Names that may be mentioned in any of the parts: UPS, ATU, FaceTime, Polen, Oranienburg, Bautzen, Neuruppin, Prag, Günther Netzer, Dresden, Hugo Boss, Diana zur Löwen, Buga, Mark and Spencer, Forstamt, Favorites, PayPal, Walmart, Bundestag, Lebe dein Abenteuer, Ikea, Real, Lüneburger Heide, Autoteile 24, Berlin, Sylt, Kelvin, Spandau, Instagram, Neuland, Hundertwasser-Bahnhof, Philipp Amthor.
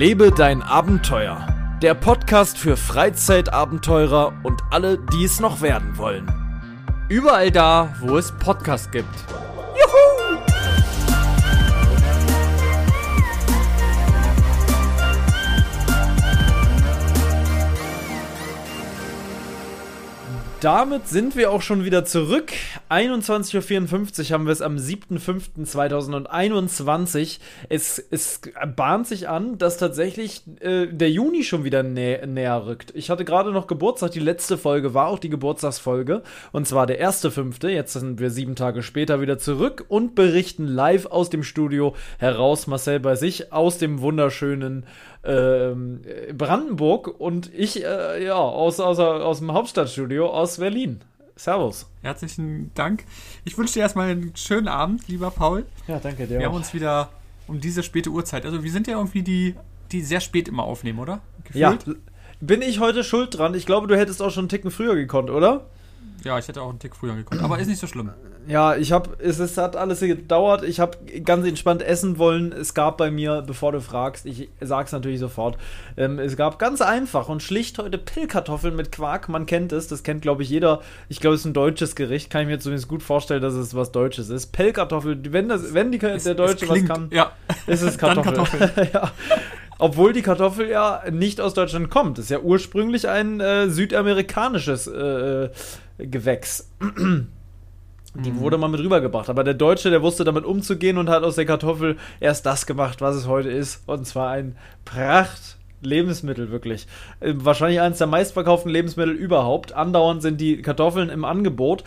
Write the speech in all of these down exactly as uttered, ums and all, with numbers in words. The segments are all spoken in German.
Lebe dein Abenteuer, der Podcast für Freizeitabenteurer und alle, die es noch werden wollen. Überall da, wo es Podcasts gibt. Juhu! Damit sind wir auch schon wieder zurück. einundzwanzig Uhr vierundfünfzig haben wir es am siebten fünften zweitausendeinundzwanzig. Es, es bahnt sich an, dass tatsächlich äh, der Juni schon wieder nä- näher rückt. Ich hatte gerade noch Geburtstag, die letzte Folge war auch die Geburtstagsfolge. Und zwar der erste fünfte Jetzt sind wir sieben Tage später wieder zurück und berichten live aus dem Studio heraus. Marcel bei sich aus dem wunderschönen äh, Brandenburg und ich äh, ja aus, aus, aus dem Hauptstadtstudio aus Berlin. Servus. Herzlichen Dank. Ich wünsche dir erstmal einen schönen Abend, lieber Paul. Ja, danke dir. Wir auch. Haben uns wieder um diese späte Uhrzeit. Also wir sind ja irgendwie die, die sehr spät immer aufnehmen, oder? Gefühlt? Ja. Bin ich heute schuld dran? Ich glaube, du hättest auch schon einen Ticken früher gekonnt, oder? Ja, ich hätte auch einen Tick früher gekonnt, aber ist nicht so schlimm. Ja, ich hab, es, es hat alles gedauert. Ich habe ganz entspannt essen wollen. Es gab bei mir, bevor du fragst, ich sag's natürlich sofort, ähm, es gab ganz einfach und schlicht heute Pellkartoffeln mit Quark. Man kennt es, das kennt, glaube ich, jeder. Ich glaube, es ist ein deutsches Gericht. Kann ich mir zumindest gut vorstellen, dass es was Deutsches ist. Pellkartoffeln, wenn, das, wenn die, es, der Deutsche klingt, was kann, ja. Ist es Kartoffeln. Kartoffeln. Ja. Obwohl die Kartoffel ja nicht aus Deutschland kommt. Das ist ja ursprünglich ein äh, südamerikanisches äh, Gewächs. Die mhm. wurde mal mit rübergebracht. Aber der Deutsche, der wusste damit umzugehen und hat aus der Kartoffel erst das gemacht, was es heute ist. Und zwar ein Pracht-Lebensmittel, wirklich. Äh, wahrscheinlich eines der meistverkauften Lebensmittel überhaupt. Andauernd sind die Kartoffeln im Angebot.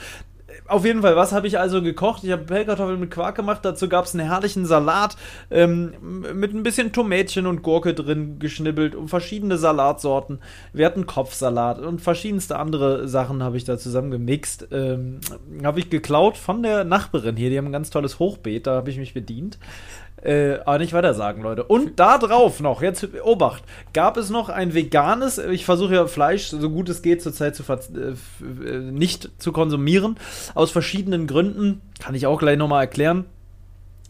Auf jeden Fall, was habe ich also gekocht? Ich habe Pellkartoffeln mit Quark gemacht, dazu gab es einen herrlichen Salat ähm, mit ein bisschen Tomätchen und Gurke drin geschnibbelt und verschiedene Salatsorten. Wir hatten Kopfsalat und verschiedenste andere Sachen habe ich da zusammen gemixt. Ähm, habe ich geklaut von der Nachbarin hier, die haben ein ganz tolles Hochbeet, da habe ich mich bedient. Äh, aber nicht weitersagen, Leute. Und da drauf noch, jetzt Obacht, gab es noch ein veganes, ich versuche ja Fleisch, so gut es geht, zurzeit zu ver- äh, f- äh, nicht zu konsumieren, aus verschiedenen Gründen, kann ich auch gleich nochmal erklären.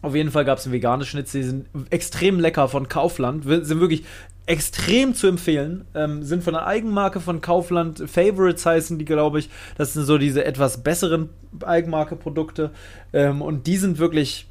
Auf jeden Fall gab es ein veganes Schnitzel, die sind extrem lecker von Kaufland, wir sind wirklich extrem zu empfehlen, ähm, sind von der Eigenmarke von Kaufland, Favorites heißen die, glaube ich, das sind so diese etwas besseren Eigenmarke-Produkte ähm, und die sind wirklich...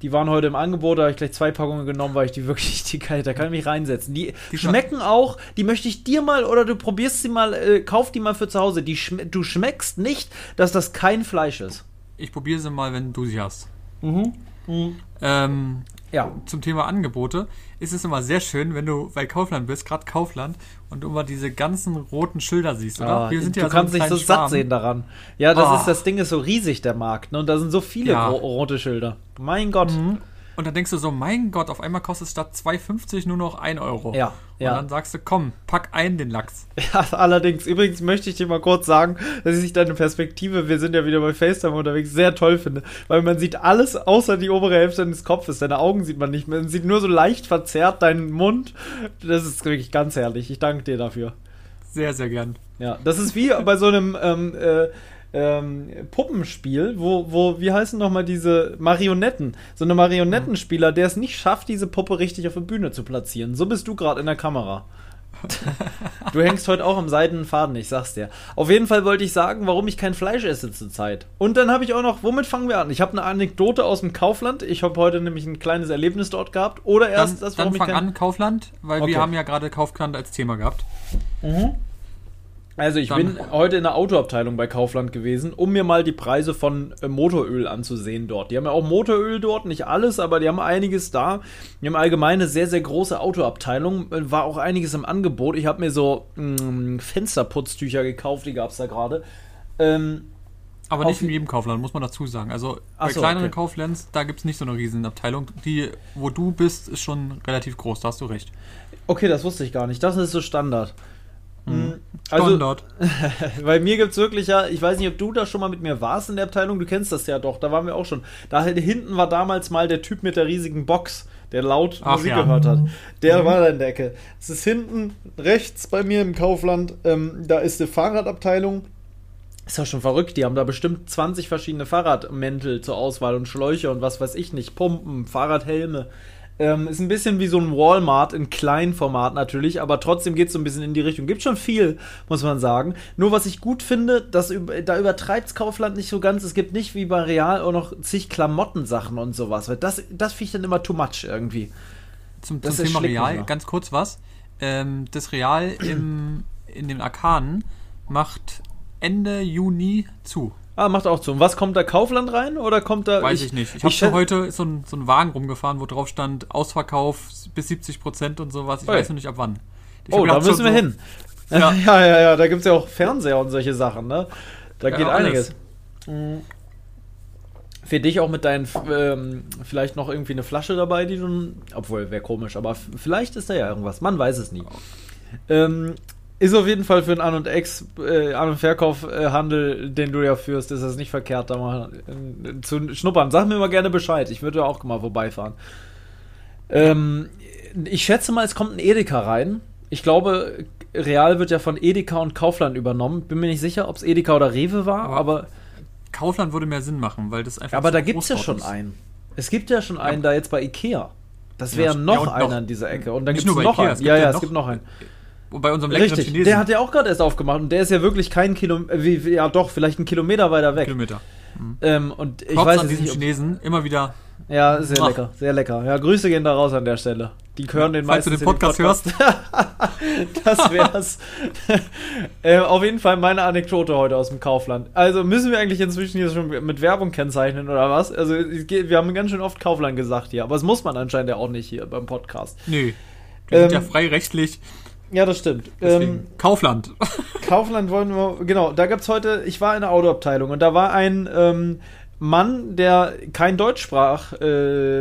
Die waren heute im Angebot, da habe ich gleich zwei Packungen genommen, weil ich die wirklich, die kann, da kann ich mich reinsetzen. Die, die schmecken auch, die möchte ich dir mal, oder du probierst sie mal, äh, kauf die mal für zu Hause. Die schm- du schmeckst nicht, dass das kein Fleisch ist. Ich probiere sie mal, wenn du sie hast. Mhm. Mhm. Ähm, ja. Zum Thema Angebote ist es immer sehr schön, wenn du bei Kaufland bist, gerade Kaufland, und du immer diese ganzen roten Schilder siehst, oder? Ah, Wir sind du ja kannst so nicht so Schwarm. Satt sehen daran. Ja, das, ah. ist, das Ding ist so riesig, der Markt, ne? Und da sind so viele ja. ro- rote Schilder. Mein Gott. Mhm. Und dann denkst du so, mein Gott, auf einmal kostet statt zwei Euro fünfzig nur noch ein Euro. Ja. Und ja. dann sagst du, komm, pack ein den Lachs. Ja, allerdings. Übrigens möchte ich dir mal kurz sagen, dass ich deine Perspektive, wir sind ja wieder bei FaceTime unterwegs, sehr toll finde. Weil man sieht alles außer die obere Hälfte deines Kopfes. Deine Augen sieht man nicht mehr. Man sieht nur so leicht verzerrt deinen Mund. Das ist wirklich ganz herrlich. Ich danke dir dafür. Sehr, sehr gern. Ja, das ist wie bei so einem... Ähm, äh, Ähm, Puppenspiel, wo, wo, wie heißen nochmal diese Marionetten? So eine Marionettenspieler, der es nicht schafft, diese Puppe richtig auf der Bühne zu platzieren. So bist du gerade in der Kamera. Du hängst heute auch am seidenen Faden, ich sag's dir. Auf jeden Fall wollte ich sagen, warum ich kein Fleisch esse zurzeit. Und dann habe ich auch noch, womit fangen wir an? Ich habe eine Anekdote aus dem Kaufland. Ich habe heute nämlich ein kleines Erlebnis dort gehabt. Oder erst dann, das, warum ich kein... Dann fang an, Kaufland, weil okay. wir haben ja gerade Kaufland als Thema gehabt. Mhm. Also ich Dann. bin heute in der Autoabteilung bei Kaufland gewesen, um mir mal die Preise von äh, Motoröl anzusehen dort. Die haben ja auch Motoröl dort, nicht alles, aber die haben einiges da. Die haben allgemein eine sehr, sehr große Autoabteilung, war auch einiges im Angebot. Ich habe mir so mh, Fensterputztücher gekauft, die gab es da gerade. Ähm, aber nicht in jedem Kaufland, muss man dazu sagen. Also bei so, kleineren okay. Kauflands, da gibt es nicht so eine riesen Abteilung. Die, wo du bist, ist schon relativ groß, da hast du recht. Okay, das wusste ich gar nicht, das ist so Standard. Standard. Also, bei mir gibt es wirklich ja, ich weiß nicht, ob du da schon mal mit mir warst in der Abteilung, du kennst das ja doch, da waren wir auch schon. Da hinten war damals mal der Typ mit der riesigen Box, der laut Ach, Musik ja. gehört hat. Der mhm. war da in der Ecke. Es ist hinten rechts bei mir im Kaufland, ähm, da ist die Fahrradabteilung. Ist ja schon verrückt, die haben da bestimmt zwanzig verschiedene Fahrradmäntel zur Auswahl und Schläuche und was weiß ich nicht, Pumpen, Fahrradhelme. Ähm, ist ein bisschen wie so ein Walmart in Kleinformat natürlich, aber trotzdem geht es so ein bisschen in die Richtung. Gibt schon viel, muss man sagen. Nur was ich gut finde, dass, da übertreibt Kaufland nicht so ganz. Es gibt nicht wie bei Real auch noch zig Klamottensachen und sowas. Weil das, das finde ich dann immer too much irgendwie. Zum, zum Thema Real, ganz kurz was. Ähm, das Real im, in den Arkaden macht Ende Juni zu. Ah, macht auch zu. Und was kommt da? Kaufland rein oder kommt da... Weiß ich, ich nicht. Ich, ich habe heute so einen so einen Wagen rumgefahren, wo drauf stand, Ausverkauf bis siebzig Prozent und sowas. Ich okay. weiß noch nicht, ab wann. Ich oh, da müssen wir so hin. Ja, ja, ja. ja. Da gibt es ja auch Fernseher und solche Sachen, ne? Da ja, geht alles. Einiges. Für dich auch mit deinen... Ähm, vielleicht noch irgendwie eine Flasche dabei, die du... Obwohl, wäre komisch, aber vielleicht ist da ja irgendwas. Man weiß es nie. Ähm... Ist auf jeden Fall für den An- und Ex, äh, An- und Verkaufhandel, äh, den du ja führst, ist das nicht verkehrt, da mal äh, zu schnuppern. Sag mir mal gerne Bescheid, ich würde ja auch mal vorbeifahren. Ähm, ich schätze mal, es kommt ein Edeka rein. Ich glaube, Real wird ja von Edeka und Kaufland übernommen. Bin mir nicht sicher, ob es Edeka oder Rewe war, aber, aber... Kaufland würde mehr Sinn machen, weil das einfach... Aber so da gibt es ja schon einen. Es gibt ja schon einen ja. da jetzt bei Ikea. Das wäre ja, noch ja, einer noch. in dieser Ecke. Und dann gibt's noch Ikea, einen. Es gibt ja, ja, ja, es gibt noch einen. Und bei unserem leckeren Chinesen. Der hat ja auch gerade erst aufgemacht und der ist ja wirklich kein Kilometer, ja doch, vielleicht einen Kilometer weiter weg. Kilometer. Mhm. Ähm, und ich weiß an diesen nicht, Chinesen immer wieder. Ja, sehr Ach. lecker, sehr lecker. Ja, Grüße gehen da raus an der Stelle. Die hören den meisten. Falls du den Podcast, den Podcast hörst. Das wär's. äh, auf jeden Fall meine Anekdote heute aus dem Kaufland. Also müssen wir eigentlich inzwischen hier schon mit Werbung kennzeichnen oder was? Also wir haben ganz schön oft Kaufland gesagt hier, aber das muss man anscheinend ja auch nicht hier beim Podcast. Nö, wir ähm, sind ja frei-rechtlich. Ja, das stimmt. Ähm, Kaufland. Kaufland wollen wir, genau, da gab es heute, ich war in der Autoabteilung und da war ein ähm, Mann, der kein Deutsch sprach, äh,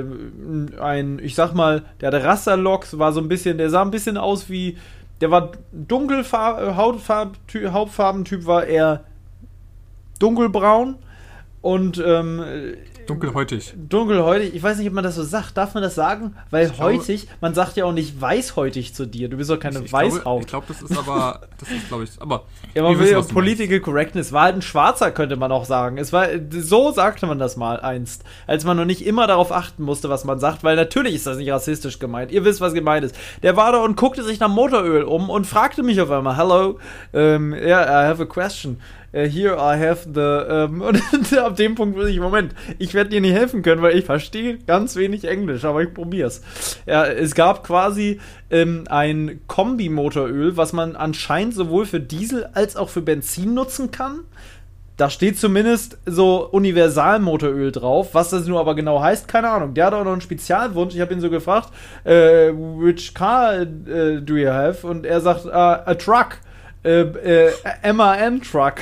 ein, ich sag mal, der hatte Rasterlocks, war so ein bisschen, der sah ein bisschen aus wie, der war dunkel, Hautfarbentyp war eher dunkelbraun und ähm, dunkelhäutig. Dunkelhäutig. Ich weiß nicht, ob man das so sagt. Darf man das sagen? Weil ich häutig, glaube, man sagt ja auch nicht weißhäutig zu dir. Du bist doch keine ich Weißhaut. Glaube, ich glaube, das ist aber, das ist, glaube ich, aber... Ja, man will ja Political Correctness. War halt ein Schwarzer, könnte man auch sagen. Es war, so sagte man das mal einst, als man noch nicht immer darauf achten musste, was man sagt, weil natürlich ist das nicht rassistisch gemeint. Ihr wisst, was gemeint ist. Der war da und guckte sich nach Motoröl um und fragte mich auf einmal, hello, um, yeah, I have a question. Here I have the... Ähm, und ab dem Punkt würde ich, Moment, ich werde dir nicht helfen können, weil ich verstehe ganz wenig Englisch, aber ich probier's. Ja, es gab quasi ähm, ein Kombi-Motoröl, was man anscheinend sowohl für Diesel als auch für Benzin nutzen kann. Da steht zumindest so Universal-Motoröl drauf. Was das nur aber genau heißt, keine Ahnung. Der hat auch noch einen Spezialwunsch. Ich habe ihn so gefragt, äh, which car äh, do you have? Und er sagt, uh, a truck. Äh, äh, M A N-Truck.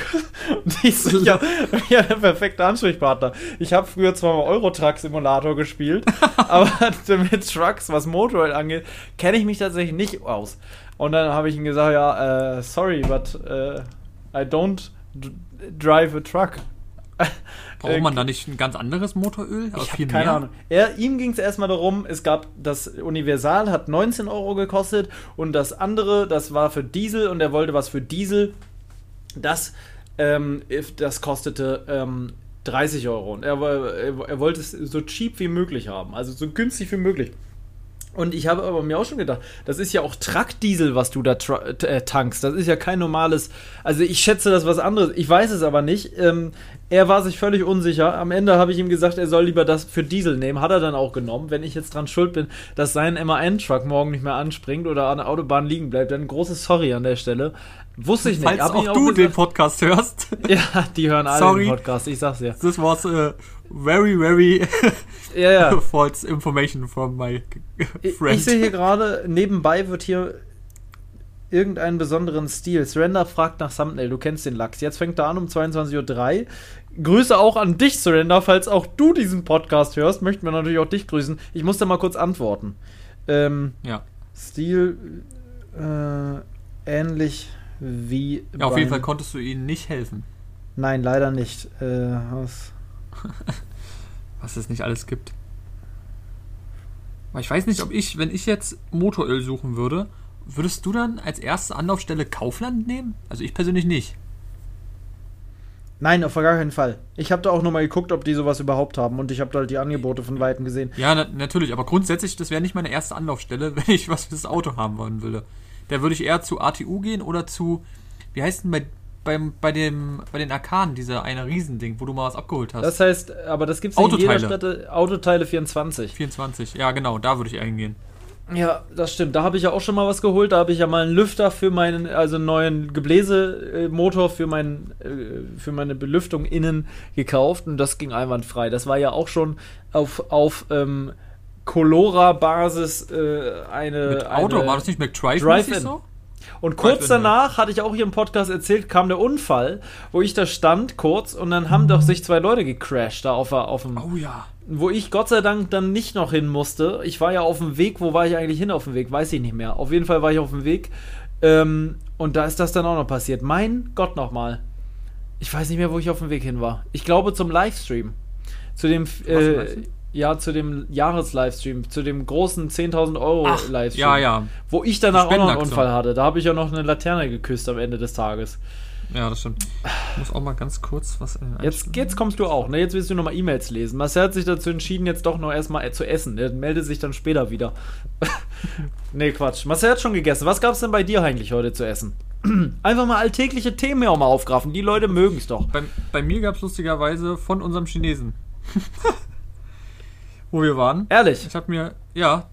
Ja, ja, der perfekte Ansprechpartner. Ich habe früher zwar mal Euro-Truck-Simulator gespielt, aber mit Trucks, was Motorrad angeht, kenne ich mich tatsächlich nicht aus. Und dann habe ich ihm gesagt, ja, uh, sorry, but uh, I don't d- drive a truck. Braucht man da nicht ein ganz anderes Motoröl? Ich habe keine Ahnung. Er, ihm ging es erstmal darum, es gab das Universal, hat neunzehn Euro gekostet und das andere, das war für Diesel und er wollte was für Diesel, das, ähm, das kostete ähm, dreißig Euro und er, er, er wollte es so cheap wie möglich haben, also so günstig wie möglich. Und ich habe aber mir auch schon gedacht, das ist ja auch Truckdiesel, was du da tra- t- tankst. Das ist ja kein normales... Also ich schätze, das ist was anderes. Ich weiß es aber nicht. Ähm, er war sich völlig unsicher. Am Ende habe ich ihm gesagt, er soll lieber das für Diesel nehmen. Hat er dann auch genommen. Wenn ich jetzt dran schuld bin, dass sein M A N-Truck morgen nicht mehr anspringt oder an der Autobahn liegen bleibt, dann großes Sorry an der Stelle. Wusste ich nicht. Falls auch, auch du gesagt, den Podcast hörst. Ja, die hören alle Sorry. Den Podcast. Ich sag's ja. Das war's... Äh Very, very ja, ja. false information from my friend. Ich, ich sehe hier gerade, nebenbei wird hier irgendeinen besonderen Stil. Surrender fragt nach Thumbnail, du kennst den Lachs. Jetzt fängt er an um zweiundzwanzig Uhr drei. Grüße auch an dich, Surrender, falls auch du diesen Podcast hörst, möchten wir natürlich auch dich grüßen. Ich muss da mal kurz antworten. Ähm, ja. Stil äh, ähnlich wie... Ja, auf jeden Fall konntest du ihnen nicht helfen. Nein, leider nicht. Äh, was... Was es nicht alles gibt. Aber ich weiß nicht, ob ich, wenn ich jetzt Motoröl suchen würde, würdest du dann als erste Anlaufstelle Kaufland nehmen? Also ich persönlich nicht. Nein, auf gar keinen Fall. Ich habe da auch nochmal geguckt, ob die sowas überhaupt haben. Und ich habe da halt die Angebote von Weitem gesehen. Ja, na, natürlich. Aber grundsätzlich, das wäre nicht meine erste Anlaufstelle, wenn ich was für das Auto haben wollen würde. Da würde ich eher zu A T U gehen oder zu, wie heißt denn bei, beim, bei, dem, bei den Arkaden, dieser eine Riesending, wo du mal was abgeholt hast. Das heißt, aber das gibt es in jeder Stadt. Autoteile vierundzwanzig. vierundzwanzig, ja genau, da würde ich eingehen. Ja, das stimmt. Da habe ich ja auch schon mal was geholt. Da habe ich ja mal einen Lüfter für meinen, also einen neuen Gebläsemotor für, mein, für meine Belüftung innen gekauft und das ging einwandfrei. Das war ja auch schon auf, auf ähm, Colora-Basis äh, eine... Mit Auto, eine war das nicht McDrive-mäßig so? Und kurz danach, hatte ich auch hier im Podcast erzählt, kam der Unfall, wo ich da stand kurz und dann haben doch sich zwei Leute gecrashed da auf, auf dem... Oh ja. Wo ich Gott sei Dank dann nicht noch hin musste. Ich war ja auf dem Weg, wo war ich eigentlich hin auf dem Weg? Weiß ich nicht mehr. Auf jeden Fall war ich auf dem Weg ähm, und da ist das dann auch noch passiert. Mein Gott nochmal. Ich weiß nicht mehr, wo ich auf dem Weg hin war. Ich glaube zum Livestream. Zu dem... Äh, Ja, zu dem Jahres-Livestream, zu dem großen zehntausend Euro Livestream, ja, ja. Wo ich danach auch noch einen Unfall hatte. Da habe ich ja noch eine Laterne geküsst am Ende des Tages. Ja, das stimmt. Ich muss auch mal ganz kurz was... Jetzt, jetzt kommst du auch, ne? Jetzt willst du nochmal E-Mails lesen. Marcel hat sich dazu entschieden, jetzt doch noch erstmal zu essen. Er meldet sich dann später wieder. Nee, Quatsch. Marcel hat schon gegessen. Was gab's denn bei dir eigentlich heute zu essen? Einfach mal alltägliche Themen hier auch mal aufgreifen. Die Leute mögen es doch. Bei, bei mir gab's lustigerweise von unserem Chinesen. Wo wir waren. Ehrlich? Ich habe mir, ja,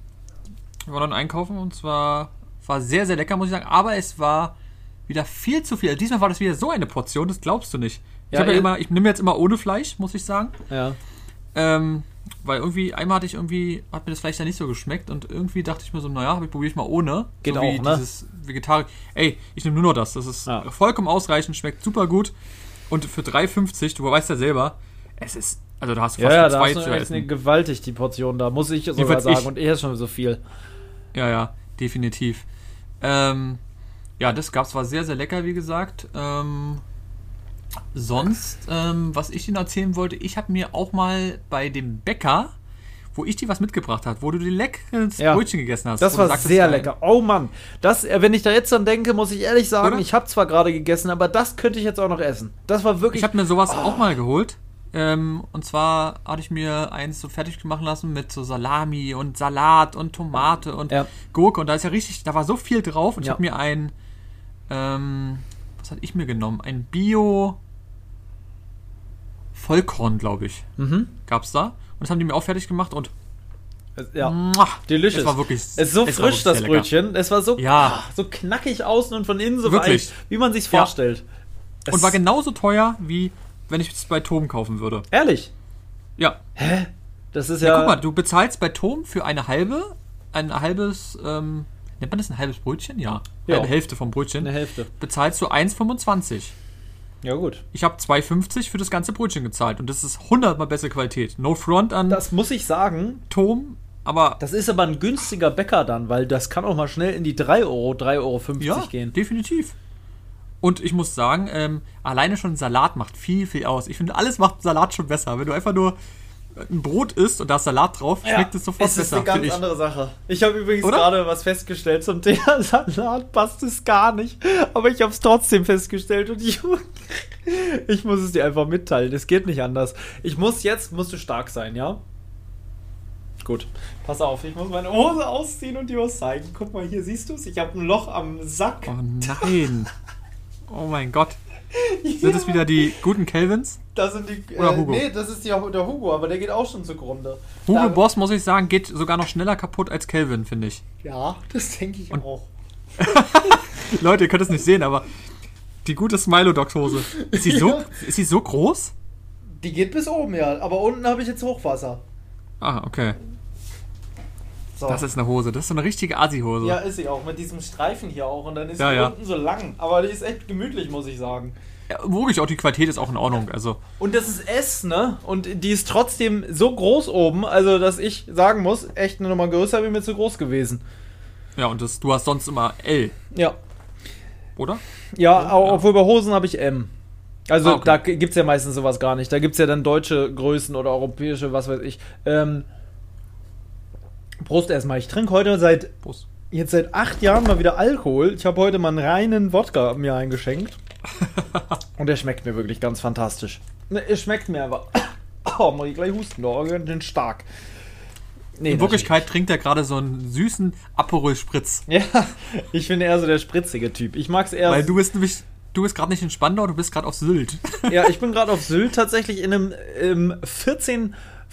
wir waren dann einkaufen und zwar war sehr, sehr lecker, muss ich sagen, aber es war wieder viel zu viel. Diesmal war das wieder so eine Portion, das glaubst du nicht. Ich, ja, ja immer, ich nehme jetzt immer ohne Fleisch, muss ich sagen. Ja. Ähm, weil irgendwie, einmal hatte ich irgendwie, hat mir das Fleisch dann nicht so geschmeckt und irgendwie dachte ich mir so, naja, probiere ich mal ohne. Geht so auch, wie ne? Dieses Vegetarier. Ey, ich nehme nur noch das, das ist ja vollkommen ausreichend, schmeckt super gut und für drei fünfzig, du weißt ja selber, es ist... Also da hast du fast ja, ja, zwei da hast du zu essen. Eine gewaltig die Portion da, muss ich sogar sagen. Ich. Und eh schon so viel. Ja, ja, definitiv. Ähm, ja, das gab's, war sehr, sehr lecker, wie gesagt. Ähm, sonst, ähm, was ich Ihnen erzählen wollte, ich habe mir auch mal bei dem Bäcker, wo ich dir was mitgebracht habe, wo du die leckeres ja. Brötchen gegessen hast. Das war sagtest, sehr lecker. Oh Mann, das, wenn ich da jetzt dran denke, muss ich ehrlich sagen, oder? Ich habe zwar gerade gegessen, aber das könnte ich jetzt auch noch essen. Das war wirklich... Ich habe mir sowas oh. auch mal geholt. Ähm, und zwar hatte ich mir eins so fertig machen lassen mit so Salami und Salat und Tomate und ja. Gurke und da ist ja richtig, da war so viel drauf und ja. ich habe mir ein, ähm, was hatte ich mir genommen? Ein Bio-Vollkorn, glaube ich, mhm. gab's da und das haben die mir auch fertig gemacht und ja, muah, delicious. Es war wirklich, es ist so es frisch, das Brötchen, es war so, ja. so knackig außen und von innen so weich, wie man sich's ja. vorstellt. Und es war genauso teuer wie wenn ich es bei Tom kaufen würde. Ehrlich? Ja. Hä? Das ist ja, ja... Guck mal, du bezahlst bei Tom für eine halbe, ein halbes, ähm, nennt man das ein halbes Brötchen? Ja. ja. Halbe Hälfte vom Brötchen. Eine Hälfte. Bezahlst du eins fünfundzwanzig. Ja, gut. Ich habe zwei fünfzig für das ganze Brötchen gezahlt und das ist hundertmal bessere Qualität. No front an... Das muss ich sagen. Tom, aber... Das ist aber ein günstiger Bäcker dann, weil das kann auch mal schnell in die drei Euro, drei Euro fünfzig ja, gehen. Ja, definitiv. Und ich muss sagen, ähm, alleine schon Salat macht viel, viel aus. Ich finde, alles macht Salat schon besser. Wenn du einfach nur ein Brot isst und da ist Salat drauf, schmeckt ja, es sofort besser. Das ist eine ganz andere Sache. Ich habe übrigens gerade was festgestellt zum Thema Salat. Passt es gar nicht. Aber ich habe es trotzdem festgestellt. Und ich, ich muss es dir einfach mitteilen. Es geht nicht anders. Ich muss jetzt, musst du stark sein, ja? Gut. Pass auf, ich muss meine Hose ausziehen und dir was zeigen. Guck mal, hier siehst du es. Ich habe ein Loch am Sack. Oh nein. Oh mein Gott. Sind ja. das wieder die guten Kelvins? Das sind die... Oder äh, Hugo? Nee, das ist die, der Hugo, aber der geht auch schon zugrunde. Hugo da, Boss, muss ich sagen, geht sogar noch schneller kaputt als Kelvin, finde ich. Ja, das denke ich und, auch. Leute, ihr könnt es nicht sehen, aber die gute Smilodox-Hose. Ist, so, ist sie so groß? Die geht bis oben, ja. Aber unten habe ich jetzt Hochwasser. Ah, okay. So. Das ist eine Hose, das ist so eine richtige Asi-Hose. Ja, ist sie auch, mit diesem Streifen hier auch und dann ist ja, die ja. unten so lang, aber die ist echt gemütlich, muss ich sagen. Ja, wirklich auch, die Qualität ist auch in Ordnung, also. Und das ist S, ne, und die ist trotzdem so groß oben, also dass ich sagen muss, echt eine Nummer größer, wie mir zu groß gewesen. Ja, und das, du hast sonst immer L. Ja. Oder? Ja, ja. obwohl bei Hosen habe ich M. Also ah, okay. da gibt's ja meistens sowas gar nicht, da gibt's ja dann deutsche Größen oder europäische, was weiß ich, ähm... Prost erstmal. Ich trinke heute seit Prost. jetzt seit acht Jahren mal wieder Alkohol. Ich habe heute mal einen reinen Wodka mir eingeschenkt. Und er schmeckt mir wirklich ganz fantastisch. Ne, er schmeckt mir aber. Oh, muss ich gleich husten. Oh, den stark. Nee, in Wirklichkeit trinkt er gerade so einen süßen Aperol-Spritz. Ja, ich bin eher so der spritzige Typ. Ich mag's eher. Weil du bist nämlich. Du bist gerade nicht in Spandau, du bist gerade auf Sylt. Ja, ich bin gerade auf Sylt tatsächlich in einem ähm,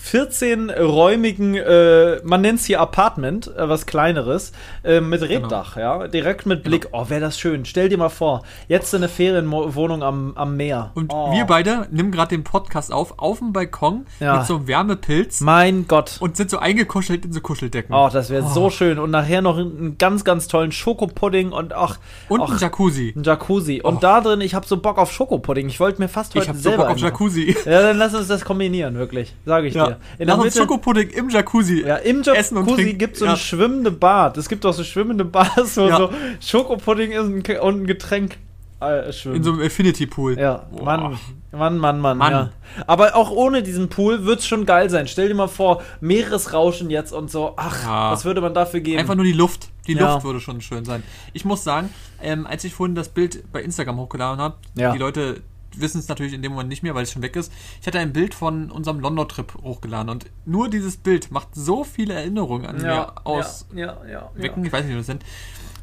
vierzehn-räumigen, äh, man nennt es hier Apartment, äh, was Kleineres, äh, mit Rebdach, genau. Ja, direkt mit Blick. Genau. Oh, wäre das schön. Stell dir mal vor, jetzt eine Ferienwohnung am, am Meer. Und oh. Wir beide nehmen gerade den Podcast auf, auf dem Balkon, ja. Mit so einem Wärmepilz. Mein Gott. Und sind so eingekuschelt in so Kuscheldecken. Oh, das wäre oh. so schön. Und nachher noch einen ganz, ganz tollen Schokopudding und ach. Und ach, ein Jacuzzi. Ein Jacuzzi. Und oh. da drin, ich habe so Bock auf Schokopudding. Ich wollte mir fast heute ich hab selber... Ich habe so Bock auf Jacuzzi. Ja, dann lass uns das kombinieren, wirklich. Sage ich ja. dir. In Lass uns Schokopudding im Jacuzzi. Ja, im Jacuzzi gibt es so ein ja. schwimmende Bad. Es gibt auch so schwimmende Bars, wo ja. so Schokopudding und ein Getränk äh, schwimmen. In so einem Infinity-Pool. Ja, oh. Mann, Mann, Mann, Mann. Mann. Ja. Aber auch ohne diesen Pool wird es schon geil sein. Stell dir mal vor, Meeresrauschen jetzt und so. Ach, ja. Was würde man dafür geben? Einfach nur die Luft. Die ja. Luft würde schon schön sein. Ich muss sagen, ähm, als ich vorhin das Bild bei Instagram hochgeladen habe, ja. die Leute... wissen es natürlich in dem Moment nicht mehr, weil es schon weg ist. Ich hatte ein Bild von unserem London-Trip hochgeladen und nur dieses Bild macht so viele Erinnerungen an ja, mir aus ja, ja, ja, wecken. Ja. Ich weiß nicht, wie das sind.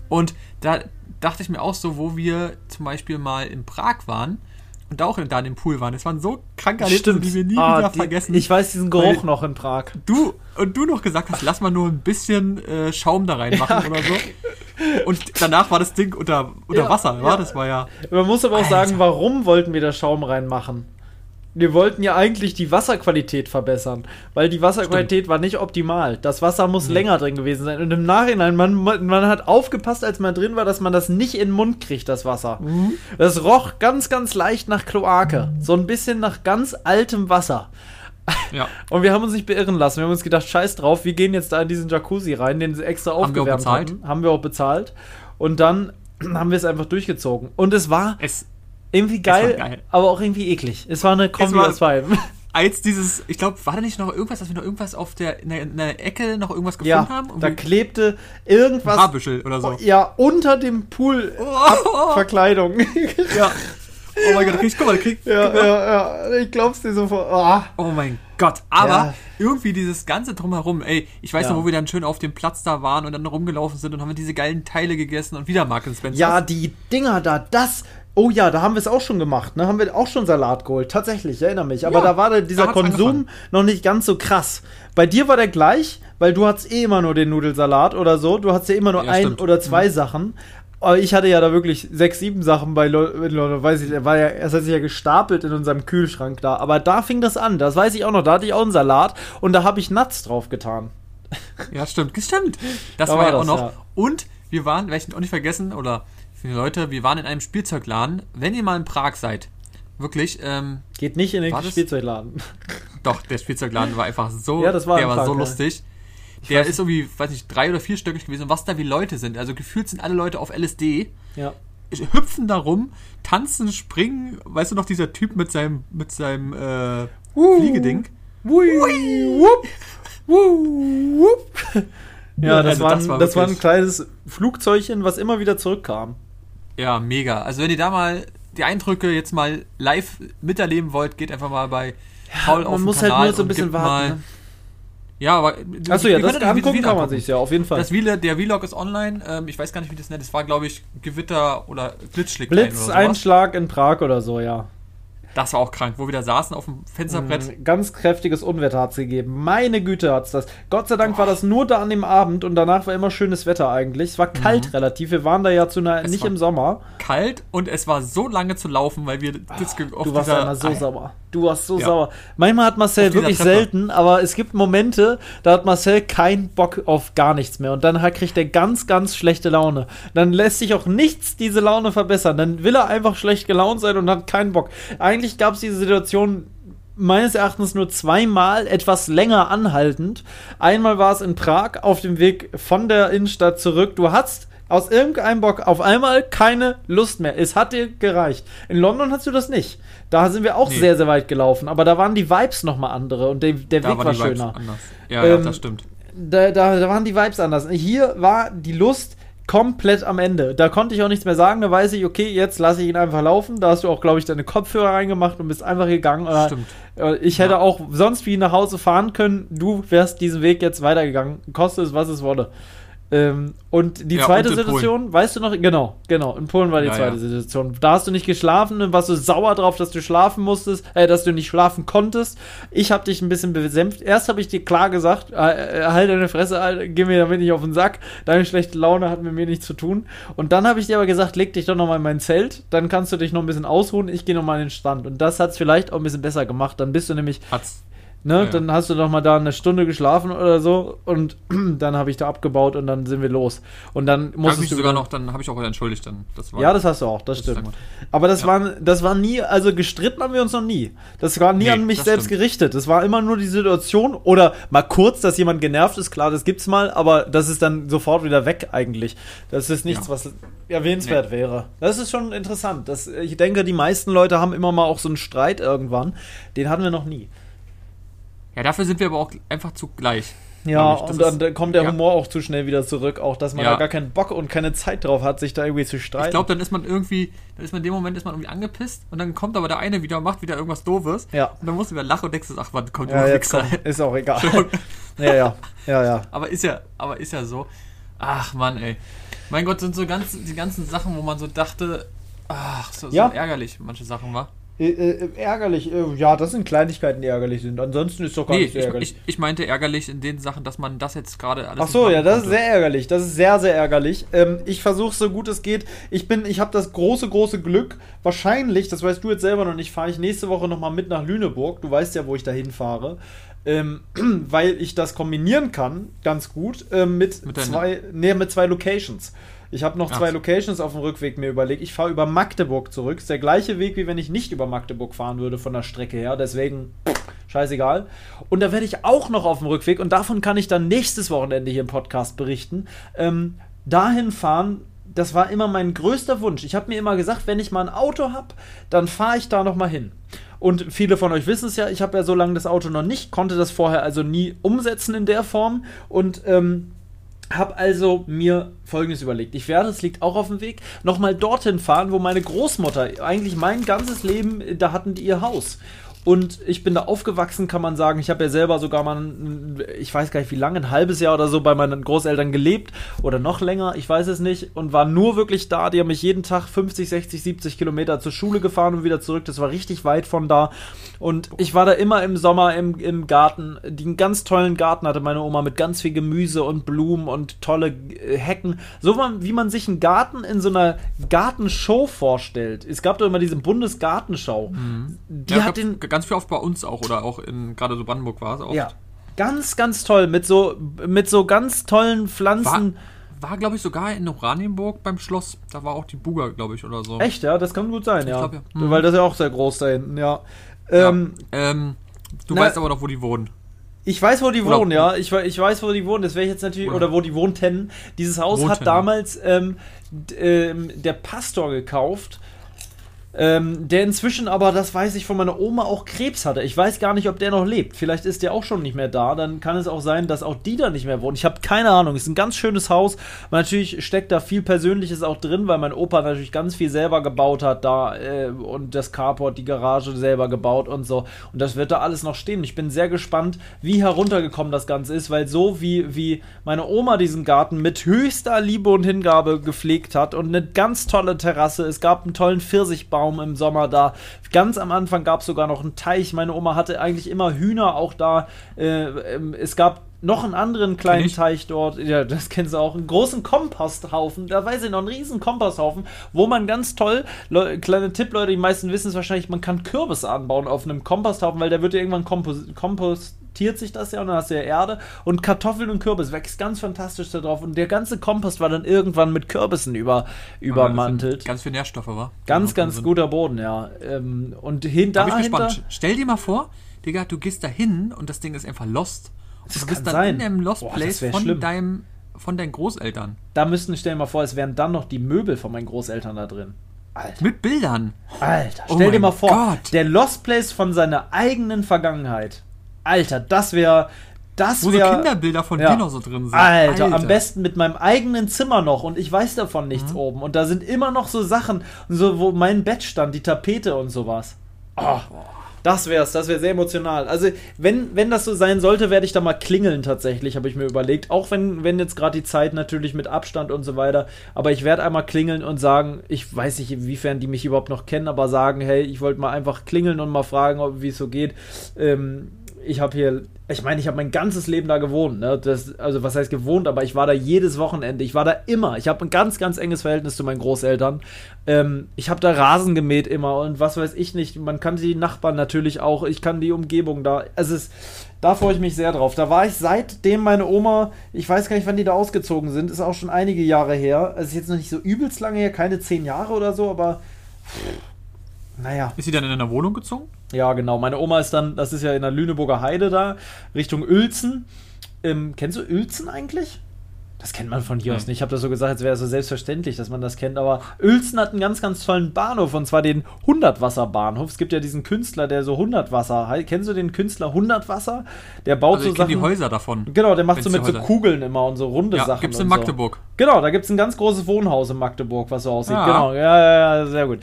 Und da dachte ich mir auch so, wo wir zum Beispiel mal in Prag waren und auch da in dem Pool waren. Es waren so kranke Erlebnisse, die wir nie ah, wieder die, vergessen. Ich weiß diesen Geruch noch in Prag. Du und du noch gesagt hast, lass mal nur ein bisschen äh, Schaum da reinmachen ja. oder so. Und danach war das Ding unter, unter ja, Wasser, war ja. das war ja... Man muss aber auch Alter. sagen, warum wollten wir da Schaum reinmachen? Wir wollten ja eigentlich die Wasserqualität verbessern, weil die Wasserqualität Stimmt. war nicht optimal. Das Wasser muss nee. länger drin gewesen sein. Und im Nachhinein, man, man hat aufgepasst, als man drin war, dass man das nicht in den Mund kriegt, das Wasser. Mhm. Das roch ganz, ganz leicht nach Kloake. Mhm. So ein bisschen nach ganz altem Wasser. Ja. Und wir haben uns nicht beirren lassen. Wir haben uns gedacht, scheiß drauf, wir gehen jetzt da in diesen Jacuzzi rein, den sie extra aufgewärmt haben. Haben wir auch bezahlt. Und dann haben wir es einfach durchgezogen. Und es war es, irgendwie geil, es war geil, aber auch irgendwie eklig. Es war eine Kombi aus beidem. Als dieses, ich glaube, war da nicht noch irgendwas, dass wir noch irgendwas auf der, in der, in der Ecke noch irgendwas gefunden ja, haben? Da klebte irgendwas. Haarbüschel oder so. Ja, unter dem Pool oh. Verkleidung. Ja. Oh mein Gott, guck mal, da kriegst du. Ja, ja, ja, ich glaub's dir sofort. Oh, oh mein Gott, aber ja. irgendwie dieses Ganze drumherum, ey, ich weiß ja. noch, wo wir dann schön auf dem Platz da waren und dann rumgelaufen sind und haben wir diese geilen Teile gegessen und wieder Mark and Spencer. Ja, die Dinger da, das, oh ja, da haben wir es auch schon gemacht, ne, haben wir auch schon Salat geholt, tatsächlich, ich erinnere mich, aber ja, da war da dieser da Konsum angefangen. noch nicht ganz so krass. Bei dir war der gleich, weil du hattest eh immer nur den Nudelsalat oder so, du hattest ja immer nur ja, ein stimmt. oder zwei mhm. Sachen. Aber ich hatte ja da wirklich sechs, sieben Sachen bei London, weiß ich, er war ja, es hat sich ja gestapelt in unserem Kühlschrank da. Aber da fing das an, das weiß ich auch noch, da hatte ich auch einen Salat und da habe ich Nuts drauf getan. Ja, stimmt, stimmt. Das da war ja das, auch noch. Ja. Und wir waren, werde ich auch nicht vergessen, oder viele Leute, wir waren in einem Spielzeugladen. Wenn ihr mal in Prag seid, wirklich, ähm. Geht nicht in den Spielzeugladen. Doch, der Spielzeugladen war einfach so, ja, das war der war Prag, so lustig. Ich der ist irgendwie, weiß nicht, drei- oder vierstöckig gewesen. Und was da wie Leute sind. Also gefühlt sind alle Leute auf L S D. Ja. Hüpfen da rum, tanzen, springen. Weißt du noch, dieser Typ mit seinem, mit seinem äh, uh, Fliegeding? Wui, wupp, wupp. Ja, das, also war, das, war, das war ein kleines Flugzeugchen, was immer wieder zurückkam. Ja, mega. Also wenn ihr da mal die Eindrücke jetzt mal live miterleben wollt, geht einfach mal bei ja, Paul auf den Kanal. Man muss halt nur so ein bisschen warten, ne? Ja, aber... Achso, ja, das angucken, angucken kann man sich ja, auf jeden Fall. Das Vlog, der Vlog ist online, ähm, ich weiß gar nicht, wie das nennt, es war, glaube ich, Gewitter oder Blitzschläge. Blitzeinschlag in Prag oder so, ja. Das war auch krank, wo wir da saßen auf dem Fensterbrett. Mm, ganz kräftiges Unwetter hat es gegeben, meine Güte hat's das. Gott sei Dank oh. war das nur da an dem Abend und danach war immer schönes Wetter eigentlich. Es war kalt mhm. relativ, wir waren da ja zu einer, es nicht im Sommer. Kalt und es war so lange zu laufen, weil wir... Das oh, du warst da so ah. sauer. Du warst so ja. sauer. Manchmal hat Marcel wirklich Treppe. selten, aber es gibt Momente, da hat Marcel keinen Bock auf gar nichts mehr. Und dann hat, kriegt er ganz, ganz schlechte Laune. Dann lässt sich auch nichts diese Laune verbessern. Dann will er einfach schlecht gelaunt sein und hat keinen Bock. Eigentlich gab es diese Situation meines Erachtens nur zweimal etwas länger anhaltend. Einmal war es in Prag auf dem Weg von der Innenstadt zurück. Du hast aus irgendeinem Bock auf einmal keine Lust mehr. Es hat dir gereicht. In London hast du das nicht. Da sind wir auch nee. sehr, sehr weit gelaufen. Aber da waren die Vibes nochmal andere und der, der Weg war schöner. Ja, ähm, ja, das stimmt. Da, da, da waren die Vibes anders. Hier war die Lust komplett am Ende. Da konnte ich auch nichts mehr sagen. Da weiß ich, okay, jetzt lasse ich ihn einfach laufen. Da hast du auch, glaube ich, deine Kopfhörer reingemacht und bist einfach gegangen. Stimmt. Ich hätte ja. auch sonst wie nach Hause fahren können. Du wärst diesen Weg jetzt weitergegangen. Koste es, was es wolle. Ähm, und die ja, zweite und Situation, Polen. weißt du noch? Genau, genau. In Polen war die ja, zweite ja. Situation. Da hast du nicht geschlafen und warst du sauer drauf, dass du schlafen musstest, äh, dass du nicht schlafen konntest. Ich habe dich ein bisschen besänftigt. Erst habe ich dir klar gesagt, äh, halt deine Fresse, halt, geh mir damit nicht auf den Sack. Deine schlechte Laune hat mit mir nichts zu tun. Und dann habe ich dir aber gesagt, leg dich doch nochmal in mein Zelt. Dann kannst du dich noch ein bisschen ausruhen. Ich gehe nochmal an den Strand. Und das hat es vielleicht auch ein bisschen besser gemacht. Dann bist du nämlich... Hat's. Ne, ja, ja. Dann hast du doch mal da eine Stunde geschlafen oder so und dann habe ich da abgebaut und dann sind wir los. Und dann musstest ich du sogar noch, dann habe ich auch entschuldigt dann. Das war, ja, das hast du auch, das, das stimmt. Aber das ja. war, das war nie, also gestritten haben wir uns noch nie. Das war nie nee, an mich selbst stimmt. gerichtet. Das war immer nur die Situation oder mal kurz, dass jemand genervt ist, klar, das gibt's mal, aber das ist dann sofort wieder weg eigentlich. Das ist nichts, ja. was erwähnenswert nee. wäre. Das ist schon interessant. Das, ich denke, die meisten Leute haben immer mal auch so einen Streit irgendwann. Den hatten wir noch nie. Ja, dafür sind wir aber auch einfach zugleich. Ja, und dann ist, kommt der ja. Humor auch zu schnell wieder zurück, auch dass man ja. da gar keinen Bock und keine Zeit drauf hat, sich da irgendwie zu streiten. Ich glaube, dann ist man irgendwie, dann ist man in dem Moment ist man irgendwie angepisst und dann kommt aber der eine wieder und macht wieder irgendwas Doofes. Ja. Und dann musst du wieder lachen und denkst, ach, wann kommt ja, jetzt komm, ist auch egal. ja, ja, ja, ja. Aber ist ja, aber ist ja so. Ach, Mann, ey. Mein Gott, sind so ganz, die ganzen Sachen, wo man so dachte, ach, so, ja. so ärgerlich manche Sachen war. Äh, äh, ärgerlich, äh, ja, das sind Kleinigkeiten, die ärgerlich sind. Ansonsten ist doch gar nee, nicht so ärgerlich. Ich, ich meinte ärgerlich in den Sachen, dass man das jetzt gerade alles... Ach so, ja, das konnte. ist sehr ärgerlich. Das ist sehr, sehr ärgerlich. Ähm, ich versuche so gut es geht. Ich bin, ich habe das große, große Glück. Wahrscheinlich, das weißt du jetzt selber noch nicht, fahre ich nächste Woche nochmal mit nach Lüneburg. Du weißt ja, wo ich da hinfahre. Ähm, weil ich das kombinieren kann, ganz gut, äh, mit, mit, zwei, nee, mit zwei Locations. Ich habe noch Ach. zwei Locations auf dem Rückweg mir überlegt. Ich fahre über Magdeburg zurück. Ist der gleiche Weg, wie wenn ich nicht über Magdeburg fahren würde von der Strecke her. Deswegen, pff, scheißegal. Und da werde ich auch noch auf dem Rückweg, und davon kann ich dann nächstes Wochenende hier im Podcast berichten, ähm, dahin fahren. Das war immer mein größter Wunsch. Ich habe mir immer gesagt, wenn ich mal ein Auto habe, dann fahre ich da nochmal hin. Und viele von euch wissen es ja, ich habe ja so lange das Auto noch nicht, konnte das vorher also nie umsetzen in der Form. Und, ähm, Hab also mir Folgendes überlegt. Ich werde, es liegt auch auf dem Weg, nochmal dorthin fahren, wo meine Großmutter, eigentlich mein ganzes Leben, da hatten die ihr Haus. Und ich bin da aufgewachsen, kann man sagen. Ich habe ja selber sogar mal, ein, ich weiß gar nicht wie lange, ein halbes Jahr oder so bei meinen Großeltern gelebt oder noch länger, ich weiß es nicht. Und war nur wirklich da, die haben mich jeden Tag fünfzig, sechzig, siebzig Kilometer zur Schule gefahren und wieder zurück. Das war richtig weit von da. Und ich war da immer im Sommer im, im Garten. Den ganz tollen Garten hatte meine Oma mit ganz viel Gemüse und Blumen und tolle Hecken. So wie man sich einen Garten in so einer Gartenshow vorstellt. Es gab da immer diese Bundesgartenschau. Mhm. Die ja, hat den... Ganz viel oft bei uns auch, oder auch in, gerade so Brandenburg war es auch. Ja, ganz, ganz toll, mit so, mit so ganz tollen Pflanzen. War, war glaube ich, sogar in Oranienburg beim Schloss, da war auch die Buga, glaube ich, oder so. Echt, ja, das kann gut sein, ich ja. Glaub, ja. Mhm. Weil das ist ja auch sehr groß da hinten, ja. Ähm, ja. Ähm, du na, weißt aber doch, wo die wohnen. Ich weiß, wo die oder wohnen, ja. Ich, ich weiß, wo die wohnen. Das wäre ich jetzt natürlich, oder, oder wo die wohnten. Dieses Haus wohnten. hat damals ähm, d- ähm, der Pastor gekauft. Ähm, der inzwischen aber, das weiß ich von meiner Oma, auch Krebs hatte. Ich weiß gar nicht, ob der noch lebt. Vielleicht ist der auch schon nicht mehr da. Dann kann es auch sein, dass auch die da nicht mehr wohnen. Ich habe keine Ahnung. Es ist ein ganz schönes Haus. Aber natürlich steckt da viel Persönliches auch drin, weil mein Opa natürlich ganz viel selber gebaut hat da äh, und das Carport, die Garage selber gebaut und so. Und das wird da alles noch stehen. Ich bin sehr gespannt, wie heruntergekommen das Ganze ist, weil so wie, wie meine Oma diesen Garten mit höchster Liebe und Hingabe gepflegt hat und eine ganz tolle Terrasse. Es gab einen tollen Pfirsichbaum im Sommer da. Ganz am Anfang gab es sogar noch einen Teich. Meine Oma hatte eigentlich immer Hühner auch da. Es gab noch einen anderen kleinen Teich dort. Ja, das kennst du auch. Einen großen Komposthaufen. Da weiß ich noch, einen riesen Komposthaufen, wo man ganz toll, Le- kleine Tipp, Leute, die meisten wissen es wahrscheinlich, man kann Kürbisse anbauen auf einem Komposthaufen, weil der wird ja irgendwann kompos- kompost sich das ja und dann hast du ja Erde und Kartoffeln und Kürbis wächst ganz fantastisch da drauf und der ganze Kompost war dann irgendwann mit Kürbissen über, übermantelt. Ganz viel Nährstoffe, war. Ganz, ganz guter Boden, ja. Und hin, da bin ich gespannt. Stell dir mal vor, Digga, du gehst da hin und das Ding ist einfach lost. Und das du bist dann sein. in einem Lost Boah, Place von schlimm. deinem von deinen Großeltern. Da müssten, stell dir mal vor, es wären dann noch die Möbel von meinen Großeltern da drin. Alter. Mit Bildern. Alter, stell oh dir mal vor, Gott. der Lost Place von seiner eigenen Vergangenheit. Alter, das wäre Das Wo wär, so Kinderbilder von ja. dir noch so drin sind. Alter, Alter, am besten mit meinem eigenen Zimmer noch und ich weiß davon nichts mhm. oben. Und da sind immer noch so Sachen, so wo mein Bett stand, die Tapete und sowas. Oh, das wär's, das wäre sehr emotional. Also, wenn, wenn das so sein sollte, werde ich da mal klingeln tatsächlich, habe ich mir überlegt. Auch wenn, wenn jetzt gerade die Zeit natürlich mit Abstand und so weiter. Aber ich werde einmal klingeln und sagen, ich weiß nicht, inwiefern die mich überhaupt noch kennen, aber sagen, hey, ich wollte mal einfach klingeln und mal fragen, wie es so geht. Ähm, ich habe hier... Ich meine, ich habe mein ganzes Leben da gewohnt, ne? Das, also was heißt gewohnt, aber ich war da jedes Wochenende, ich war da immer. Ich habe ein ganz, ganz enges Verhältnis zu meinen Großeltern. Ähm, ich habe da Rasen gemäht immer und was weiß ich nicht. Man kann die Nachbarn natürlich auch, ich kann die Umgebung da. Also es, da freue ich mich sehr drauf. Da war ich seitdem meine Oma, ich weiß gar nicht, wann die da ausgezogen sind, ist auch schon einige Jahre her. Es ist jetzt noch nicht so übelst lange her, keine zehn Jahre oder so, aber naja. Ist sie dann in einer Wohnung gezogen? Ja, genau. Meine Oma ist dann, das ist ja in der Lüneburger Heide da, Richtung Uelzen. Ähm, kennst du Uelzen eigentlich? Das kennt man von hier aus nicht. Ich habe das so gesagt, als wäre es so selbstverständlich, dass man das kennt. Aber Uelzen hat einen ganz, ganz tollen Bahnhof, und zwar den Hundertwasser-Bahnhof. Es gibt ja diesen Künstler, der so Hundertwasser heißt. Kennst du den Künstler Hundertwasser? Der baut also so Sachen. Die Häuser davon. Genau, der macht so mit so Kugeln immer und so runde ja, Sachen. Gibt's in Magdeburg. So. Genau, da gibt es ein ganz großes Wohnhaus in Magdeburg, was so aussieht. Ja. Genau, ja, ja, ja, sehr gut.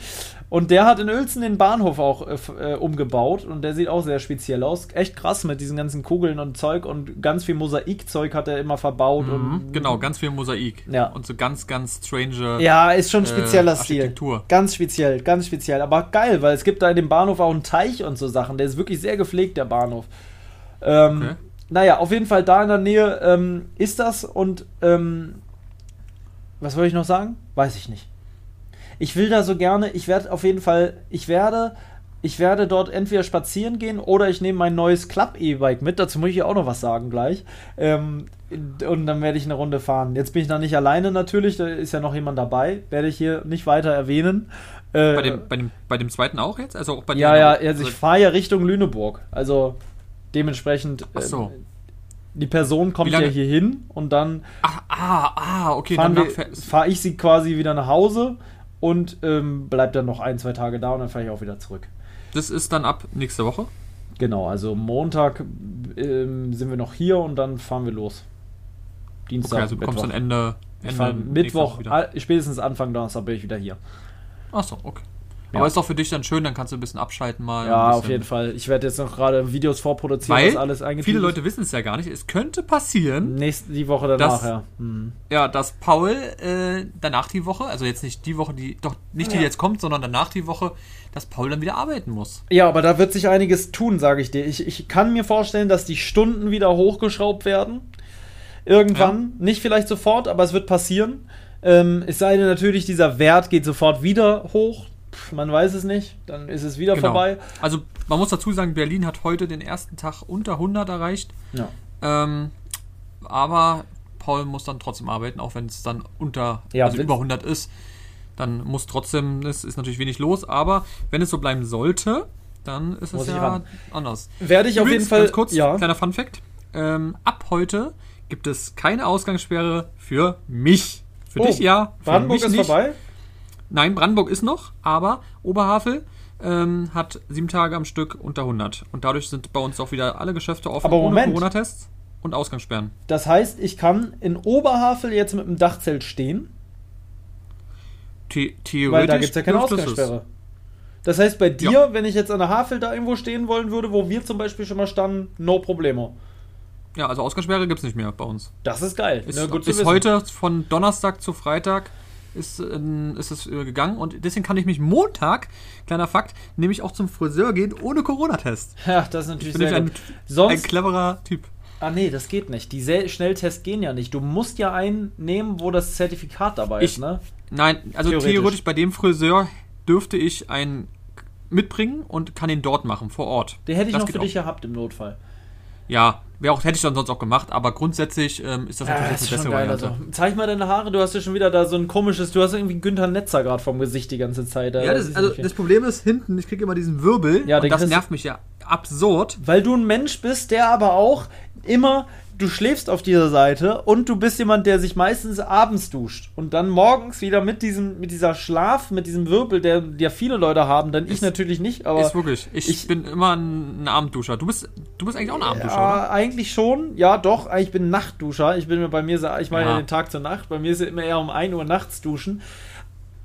Und der hat in Uelzen den Bahnhof auch äh, umgebaut und der sieht auch sehr speziell aus. Echt krass mit diesen ganzen Kugeln und Zeug und ganz viel Mosaikzeug hat er immer verbaut. Mhm, und, genau, ganz viel Mosaik. Ja. Und so ganz, ganz strange. Ja, ist schon ein spezieller äh, Stil. Ganz speziell, ganz speziell. Aber geil, weil es gibt da in dem Bahnhof auch einen Teich und so Sachen. Der ist wirklich sehr gepflegt, der Bahnhof. Ähm, okay. Naja, auf jeden Fall da in der Nähe ähm, ist das und ähm, was wollte ich noch sagen? Weiß ich nicht. Ich will da so gerne, ich werde auf jeden Fall, ich werde, ich werde dort entweder spazieren gehen oder ich nehme mein neues Club-E-Bike mit, dazu muss ich ja auch noch was sagen gleich, ähm, und dann werde ich eine Runde fahren. Jetzt bin ich da nicht alleine natürlich, da ist ja noch jemand dabei, werde ich hier nicht weiter erwähnen. Äh, bei, dem, bei, dem, bei dem zweiten auch jetzt? Also auch bei ja, ja, also ich fahre ja Richtung Lüneburg, also dementsprechend... Ach so. Äh, Die Person kommt ja hier hin und dann ah, ah, ah, okay, fahre ich sie quasi wieder nach Hause und ähm, bleibt dann noch ein, zwei Tage da und dann fahre ich auch wieder zurück. Das ist dann ab nächste Woche? Genau, also Montag ähm, sind wir noch hier und dann fahren wir los. Dienstag, okay, also du kommst dann Ende, Ende ich fahr Mittwoch, spätestens Anfang Donnerstag bin ich wieder hier. Achso, okay. Ja. Aber ist doch für dich dann schön, dann kannst du ein bisschen abschalten mal. Ja, auf jeden Fall. Ich werde jetzt noch gerade Videos vorproduzieren, weil was alles eingefügt. Viele Leute wissen es ja gar nicht. Es könnte passieren. Nächste, die Woche danach, dass, ja. Mhm. Ja, dass Paul äh, danach die Woche, also jetzt nicht die Woche, die doch nicht die, die jetzt kommt, sondern danach die Woche, dass Paul dann wieder arbeiten muss. Ja, aber da wird sich einiges tun, sage ich dir. Ich, ich kann mir vorstellen, dass die Stunden wieder hochgeschraubt werden. Irgendwann. Ja. Nicht vielleicht sofort, aber es wird passieren. Ähm, es sei denn natürlich, dieser Wert geht sofort wieder hoch. Man weiß es nicht, dann ist es wieder genau. vorbei. Also man muss dazu sagen, Berlin hat heute den ersten Tag unter hundert erreicht. Ja. Ähm, aber Paul muss dann trotzdem arbeiten, auch wenn es dann unter, ja, also über hundert ist. Dann muss trotzdem, es ist natürlich wenig los, aber wenn es so bleiben sollte, dann ist muss es ja anders. Werde ich Übrigens, auf jeden Fall... Ganz kurz, ja. kleiner Funfact. Ähm, ab heute gibt es keine Ausgangssperre für mich. Für oh, dich ja, für Brandenburg mich ist nicht. Vorbei? Nein, Brandenburg ist noch, aber Oberhavel ähm, hat sieben Tage am Stück unter hundert. Und dadurch sind bei uns auch wieder alle Geschäfte offen aber ohne Corona-Tests und Ausgangssperren. Das heißt, ich kann in Oberhavel jetzt mit einem Dachzelt stehen? The- theoretisch. Weil da gibt es ja keine Ausgangssperre. Das heißt, bei dir, ja. wenn ich jetzt an der Havel da irgendwo stehen wollen würde, wo wir zum Beispiel schon mal standen, no problemo. Ja, also Ausgangssperre gibt es nicht mehr bei uns. Das ist geil. Ist, ne, gut ist heute von Donnerstag zu Freitag Ist, ist es gegangen und deswegen kann ich mich Montag, kleiner Fakt, nämlich auch zum Friseur gehen ohne Corona-Test. Ja, das ist natürlich sehr gut. Sonst, ein cleverer Typ. Ah nee, das geht nicht. Die Se- Schnelltests gehen ja nicht. Du musst ja einen nehmen, wo das Zertifikat dabei ich, ist, ne? Nein, also theoretisch. theoretisch bei dem Friseur dürfte ich einen mitbringen und kann ihn dort machen, vor Ort. Den hätte ich das noch für dich auch. gehabt im Notfall. Ja, wär auch, hätte ich dann sonst auch gemacht, aber grundsätzlich ähm, ist das natürlich ja, das eine bessere Variante. Also. Zeig mal deine Haare, du hast ja schon wieder da so ein komisches, du hast irgendwie Günther Netzer gerade vom Gesicht die ganze Zeit. Da ja, das, also das Problem ist hinten, ich kriege immer diesen Wirbel ja, und das nervt mich ja absurd. Weil du ein Mensch bist, der aber auch immer du schläfst auf dieser Seite und du bist jemand, der sich meistens abends duscht und dann morgens wieder mit diesem, mit dieser Schlaf, mit diesem Wirbel, der, der viele Leute haben, dann ich ist, natürlich nicht, aber... Ist wirklich, ich, ich bin immer ein Abendduscher. Du bist, du bist eigentlich auch ein Abendduscher, ja, oder? Eigentlich schon, ja doch, ich bin Nachtduscher. Ich bin bei mir, ich meine ja. den Tag zur Nacht, bei mir ist es immer eher um ein Uhr nachts duschen.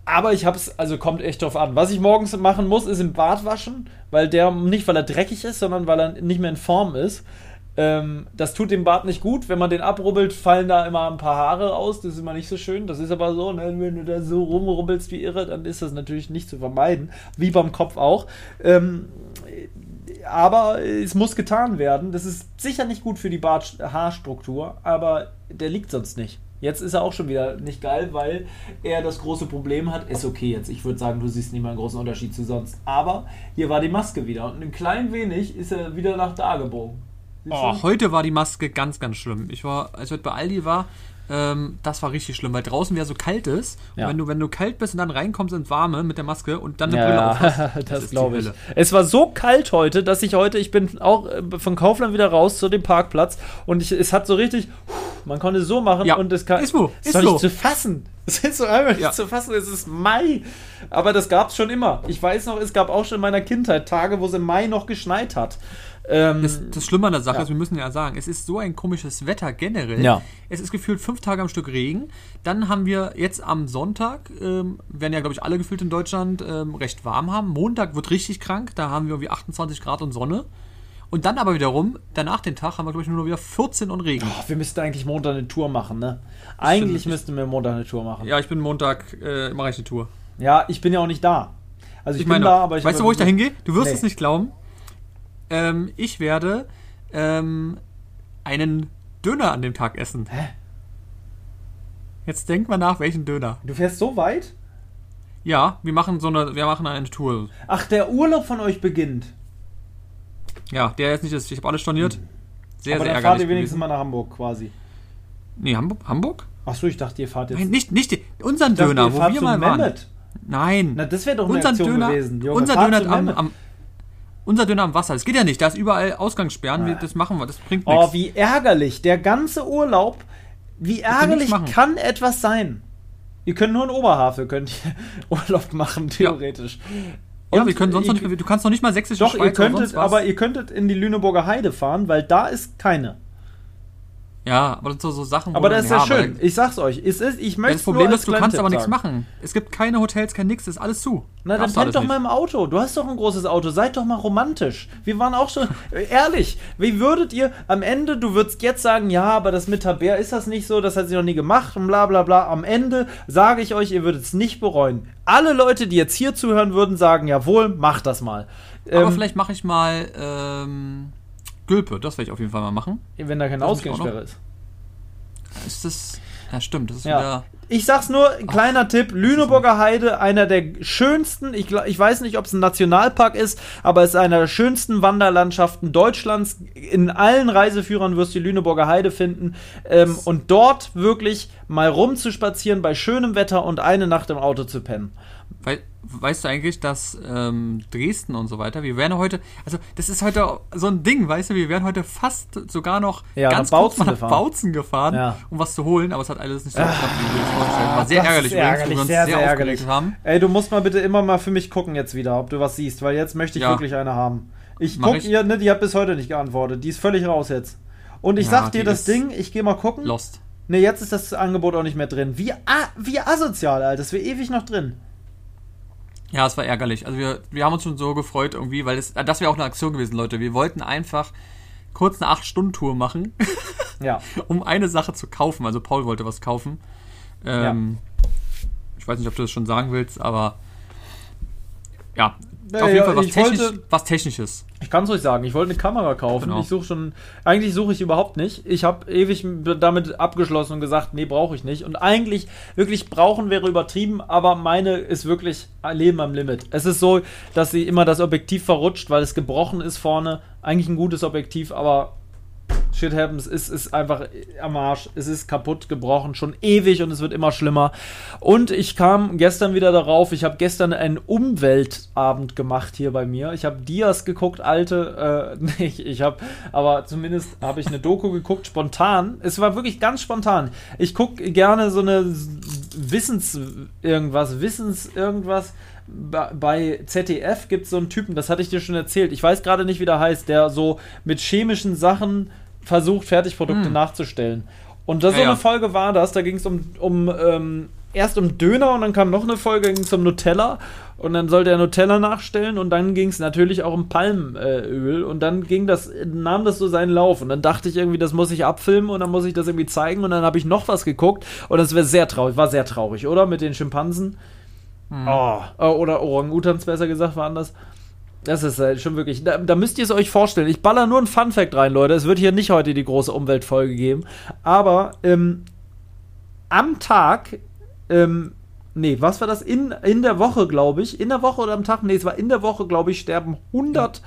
Aber ich hab's, also kommt echt drauf an. Was ich morgens machen muss, ist im Bad waschen, weil der, nicht weil er dreckig ist, sondern weil er nicht mehr in Form ist. Ähm, das tut dem Bart nicht gut. Wenn man den abrubbelt, fallen da immer ein paar Haare aus. Das ist immer nicht so schön. Das ist aber so, ne? Wenn du da so rumrubbelst wie irre, dann ist das natürlich nicht zu vermeiden. Wie beim Kopf auch. Ähm, aber es muss getan werden. Das ist sicher nicht gut für die Bart- Haarstruktur, aber der liegt sonst nicht. Jetzt ist er auch schon wieder nicht geil, weil er das große Problem hat. Ist okay jetzt. Ich würde sagen, du siehst nicht mal einen großen Unterschied zu sonst. Aber hier war die Maske wieder. Und ein klein wenig ist er wieder nach da gebogen. Oh, heute war die Maske ganz, ganz schlimm. Ich war, als ich heute bei Aldi war, ähm, das war richtig schlimm, weil draußen wieder so kalt ist. Ja. Und wenn du, wenn du kalt bist und dann reinkommst ins Warme mit der Maske und dann eine ja, Brille auf hast, das, das ist glaube ich. Hölle. Es war so kalt heute, dass ich heute, ich bin auch von Kaufland wieder raus zu dem Parkplatz und ich, es hat so richtig... Man konnte es so machen ja. und es kann. Ist so, ist so. Nicht zu fassen. Es ist so einfach nicht ja. zu fassen. Es ist Mai. Aber das gab es schon immer. Ich weiß noch, es gab auch schon in meiner Kindheit Tage, wo es im Mai noch geschneit hat. Ähm, das, das Schlimme an der Sache ja. ist, wir müssen ja sagen, es ist so ein komisches Wetter generell. Ja. Es ist gefühlt fünf Tage am Stück Regen. Dann haben wir jetzt am Sonntag, ähm, werden ja, glaube ich, alle gefühlt in Deutschland ähm, recht warm haben. Montag wird richtig krank. Da haben wir irgendwie achtundzwanzig Grad und Sonne. Und dann aber wiederum, danach den Tag haben wir, glaube ich, nur noch wieder vierzehn und Regen. Oh, wir müssten eigentlich Montag eine Tour machen, ne? Eigentlich Stimmt. müssten wir Montag eine Tour machen. Ja, ich bin Montag, äh, mache ich eine Tour. Ja, ich bin ja auch nicht da. Also ich, ich bin meine, da, aber ich... Weißt du, wo ich da hingehe? Du wirst nee. es nicht glauben. Ähm, ich werde ähm, einen Döner an dem Tag essen. Hä? Jetzt denk mal nach, welchen Döner. Du fährst so weit? Ja, wir machen so eine, wir machen eine Tour. Ach, der Urlaub von euch beginnt. Ja, der jetzt nicht ist. Ich habe alles storniert. Sehr, aber sehr ärgerlich. Aber dann fahrt ihr wenigstens gewesen. mal nach Hamburg quasi. Nee, Hamburg? Hamburg? Achso, ich dachte, ihr fahrt jetzt... Nein, nicht, nicht unseren dachte, Döner, wo wir mal waren. Mehmet. Nein. Na, das wäre doch unseren eine Aktion Döner, gewesen. Junge, unser, Döner am, am, unser Döner am Wasser. Das geht ja nicht. Da ist überall Ausgangssperren. Wir, das machen wir. Das bringt nichts. Oh, wie ärgerlich. Der ganze Urlaub. Wie ärgerlich kann etwas sein. Ihr könnt nur in Oberhavel könnt ihr Urlaub machen, theoretisch. Ja. Und ja, wir können sonst ihr, noch nicht, du kannst noch nicht mal sächsische Schweiz. Doch, ihr könntet, aber ihr könntet in die Lüneburger Heide fahren, weil da ist keine. Ja, aber das sind so Sachen. Aber das ist ja schön. Ich sag's euch. Es ist, ich möchte. Das Problem ist, du kannst aber nichts machen. Es gibt keine Hotels, kein nix, ist alles zu. Na, dann pennt doch mal im Auto. Du hast doch ein großes Auto. Seid doch mal romantisch. Wir waren auch schon. Ehrlich, wie würdet ihr am Ende, du würdest jetzt sagen, ja, aber das mit Taber ist das nicht so, das hat sie noch nie gemacht und bla bla bla. Am Ende sage ich euch, ihr würdet es nicht bereuen. Alle Leute, die jetzt hier zuhören, würden sagen, jawohl, macht das mal. Aber ähm, vielleicht mache ich mal. Ähm Gülpe, das werde ich auf jeden Fall mal machen. Wenn da keine Ausgangssperre ist. Ist das... Ja, stimmt. Das ist ja. wieder... Ich sag's nur, kleiner Ach, Tipp, Lüneburger Heide, einer der schönsten, ich, ich weiß nicht, ob es ein Nationalpark ist, aber es ist einer der schönsten Wanderlandschaften Deutschlands. In allen Reiseführern wirst du die Lüneburger Heide finden. Ähm, und dort wirklich mal rumzuspazieren bei schönem Wetter und eine Nacht im Auto zu pennen. Weil... Weißt du eigentlich, dass ähm, Dresden und so weiter, wir werden heute, also das ist heute so ein Ding, weißt du, wir wären heute fast sogar noch ja, ganz kurz mal nach Bautzen gefahren, ja. um was zu holen, aber es hat alles nicht so geklappt, wie wir uns vorgestellt haben. War sehr ärgerlich, ärgerlich übrigens, sehr, sehr, sehr ärgerlich. Haben. Ey, du musst mal bitte immer mal für mich gucken jetzt wieder, ob du was siehst, weil jetzt möchte ich ja. wirklich eine haben. Ich Mach guck ich? ihr, ne, die hat bis heute nicht geantwortet, die ist völlig raus jetzt. Und ich ja, sag dir das Ding, ich geh mal gucken. Lost. Ne, jetzt ist das Angebot auch nicht mehr drin. Wie, wie asozial, Alter, das wäre ewig noch drin. Ja, es war ärgerlich. Also wir, wir haben uns schon so gefreut irgendwie, weil das, das wäre auch eine Aktion gewesen, Leute. Wir wollten einfach kurz eine acht-Stunden-Tour machen, ja. um eine Sache zu kaufen. Also Paul wollte was kaufen. Ähm, ja. Ich weiß nicht, ob du das schon sagen willst, aber ja, naja, auf jeden Fall was, technisch, wollte, was Technisches. Ich kann es euch sagen, ich wollte eine Kamera kaufen. Genau. Ich suche schon, eigentlich suche ich überhaupt nicht. Ich habe ewig damit abgeschlossen und gesagt, nee, brauche ich nicht. Und eigentlich, wirklich brauchen wäre übertrieben, aber meine ist wirklich Leben am Limit. Es ist so, dass sie immer das Objektiv verrutscht, weil es gebrochen ist vorne. Eigentlich ein gutes Objektiv, aber Shit happens, es ist einfach am Arsch, es ist kaputt gebrochen, schon ewig und es wird immer schlimmer. Und ich kam gestern wieder darauf, ich habe gestern einen Umweltabend gemacht hier bei mir. Ich habe Dias geguckt, alte, äh, nicht, ich habe, aber zumindest habe ich eine Doku geguckt, spontan. Es war wirklich ganz spontan. Ich gucke gerne so eine Wissens-Irgendwas, Wissens-Irgendwas. Bei Z D F gibt es so einen Typen, das hatte ich dir schon erzählt, ich weiß gerade nicht, wie der heißt, der so mit chemischen Sachen versucht, Fertigprodukte hm. nachzustellen. Und das, ja, so eine Folge war das, da ging es um, um ähm, erst um Döner und dann kam noch eine Folge, da ging es um Nutella und dann sollte er Nutella nachstellen und dann ging es natürlich auch um Palmöl und dann ging das, nahm das so seinen Lauf und dann dachte ich irgendwie, das muss ich abfilmen und dann muss ich das irgendwie zeigen und dann habe ich noch was geguckt und das wäre sehr traurig, war sehr traurig, oder? Mit den Schimpansen. Oh, oder Orang-Utans, besser gesagt, waren das. Das ist halt schon wirklich... Da, da müsst ihr es euch vorstellen. Ich baller nur ein Funfact rein, Leute. Es wird hier nicht heute die große Umweltfolge geben. Aber ähm, am Tag... Ähm, nee, was war das? In, in der Woche, glaube ich. In der Woche oder am Tag? Nee, es war in der Woche, glaube ich, sterben hundert...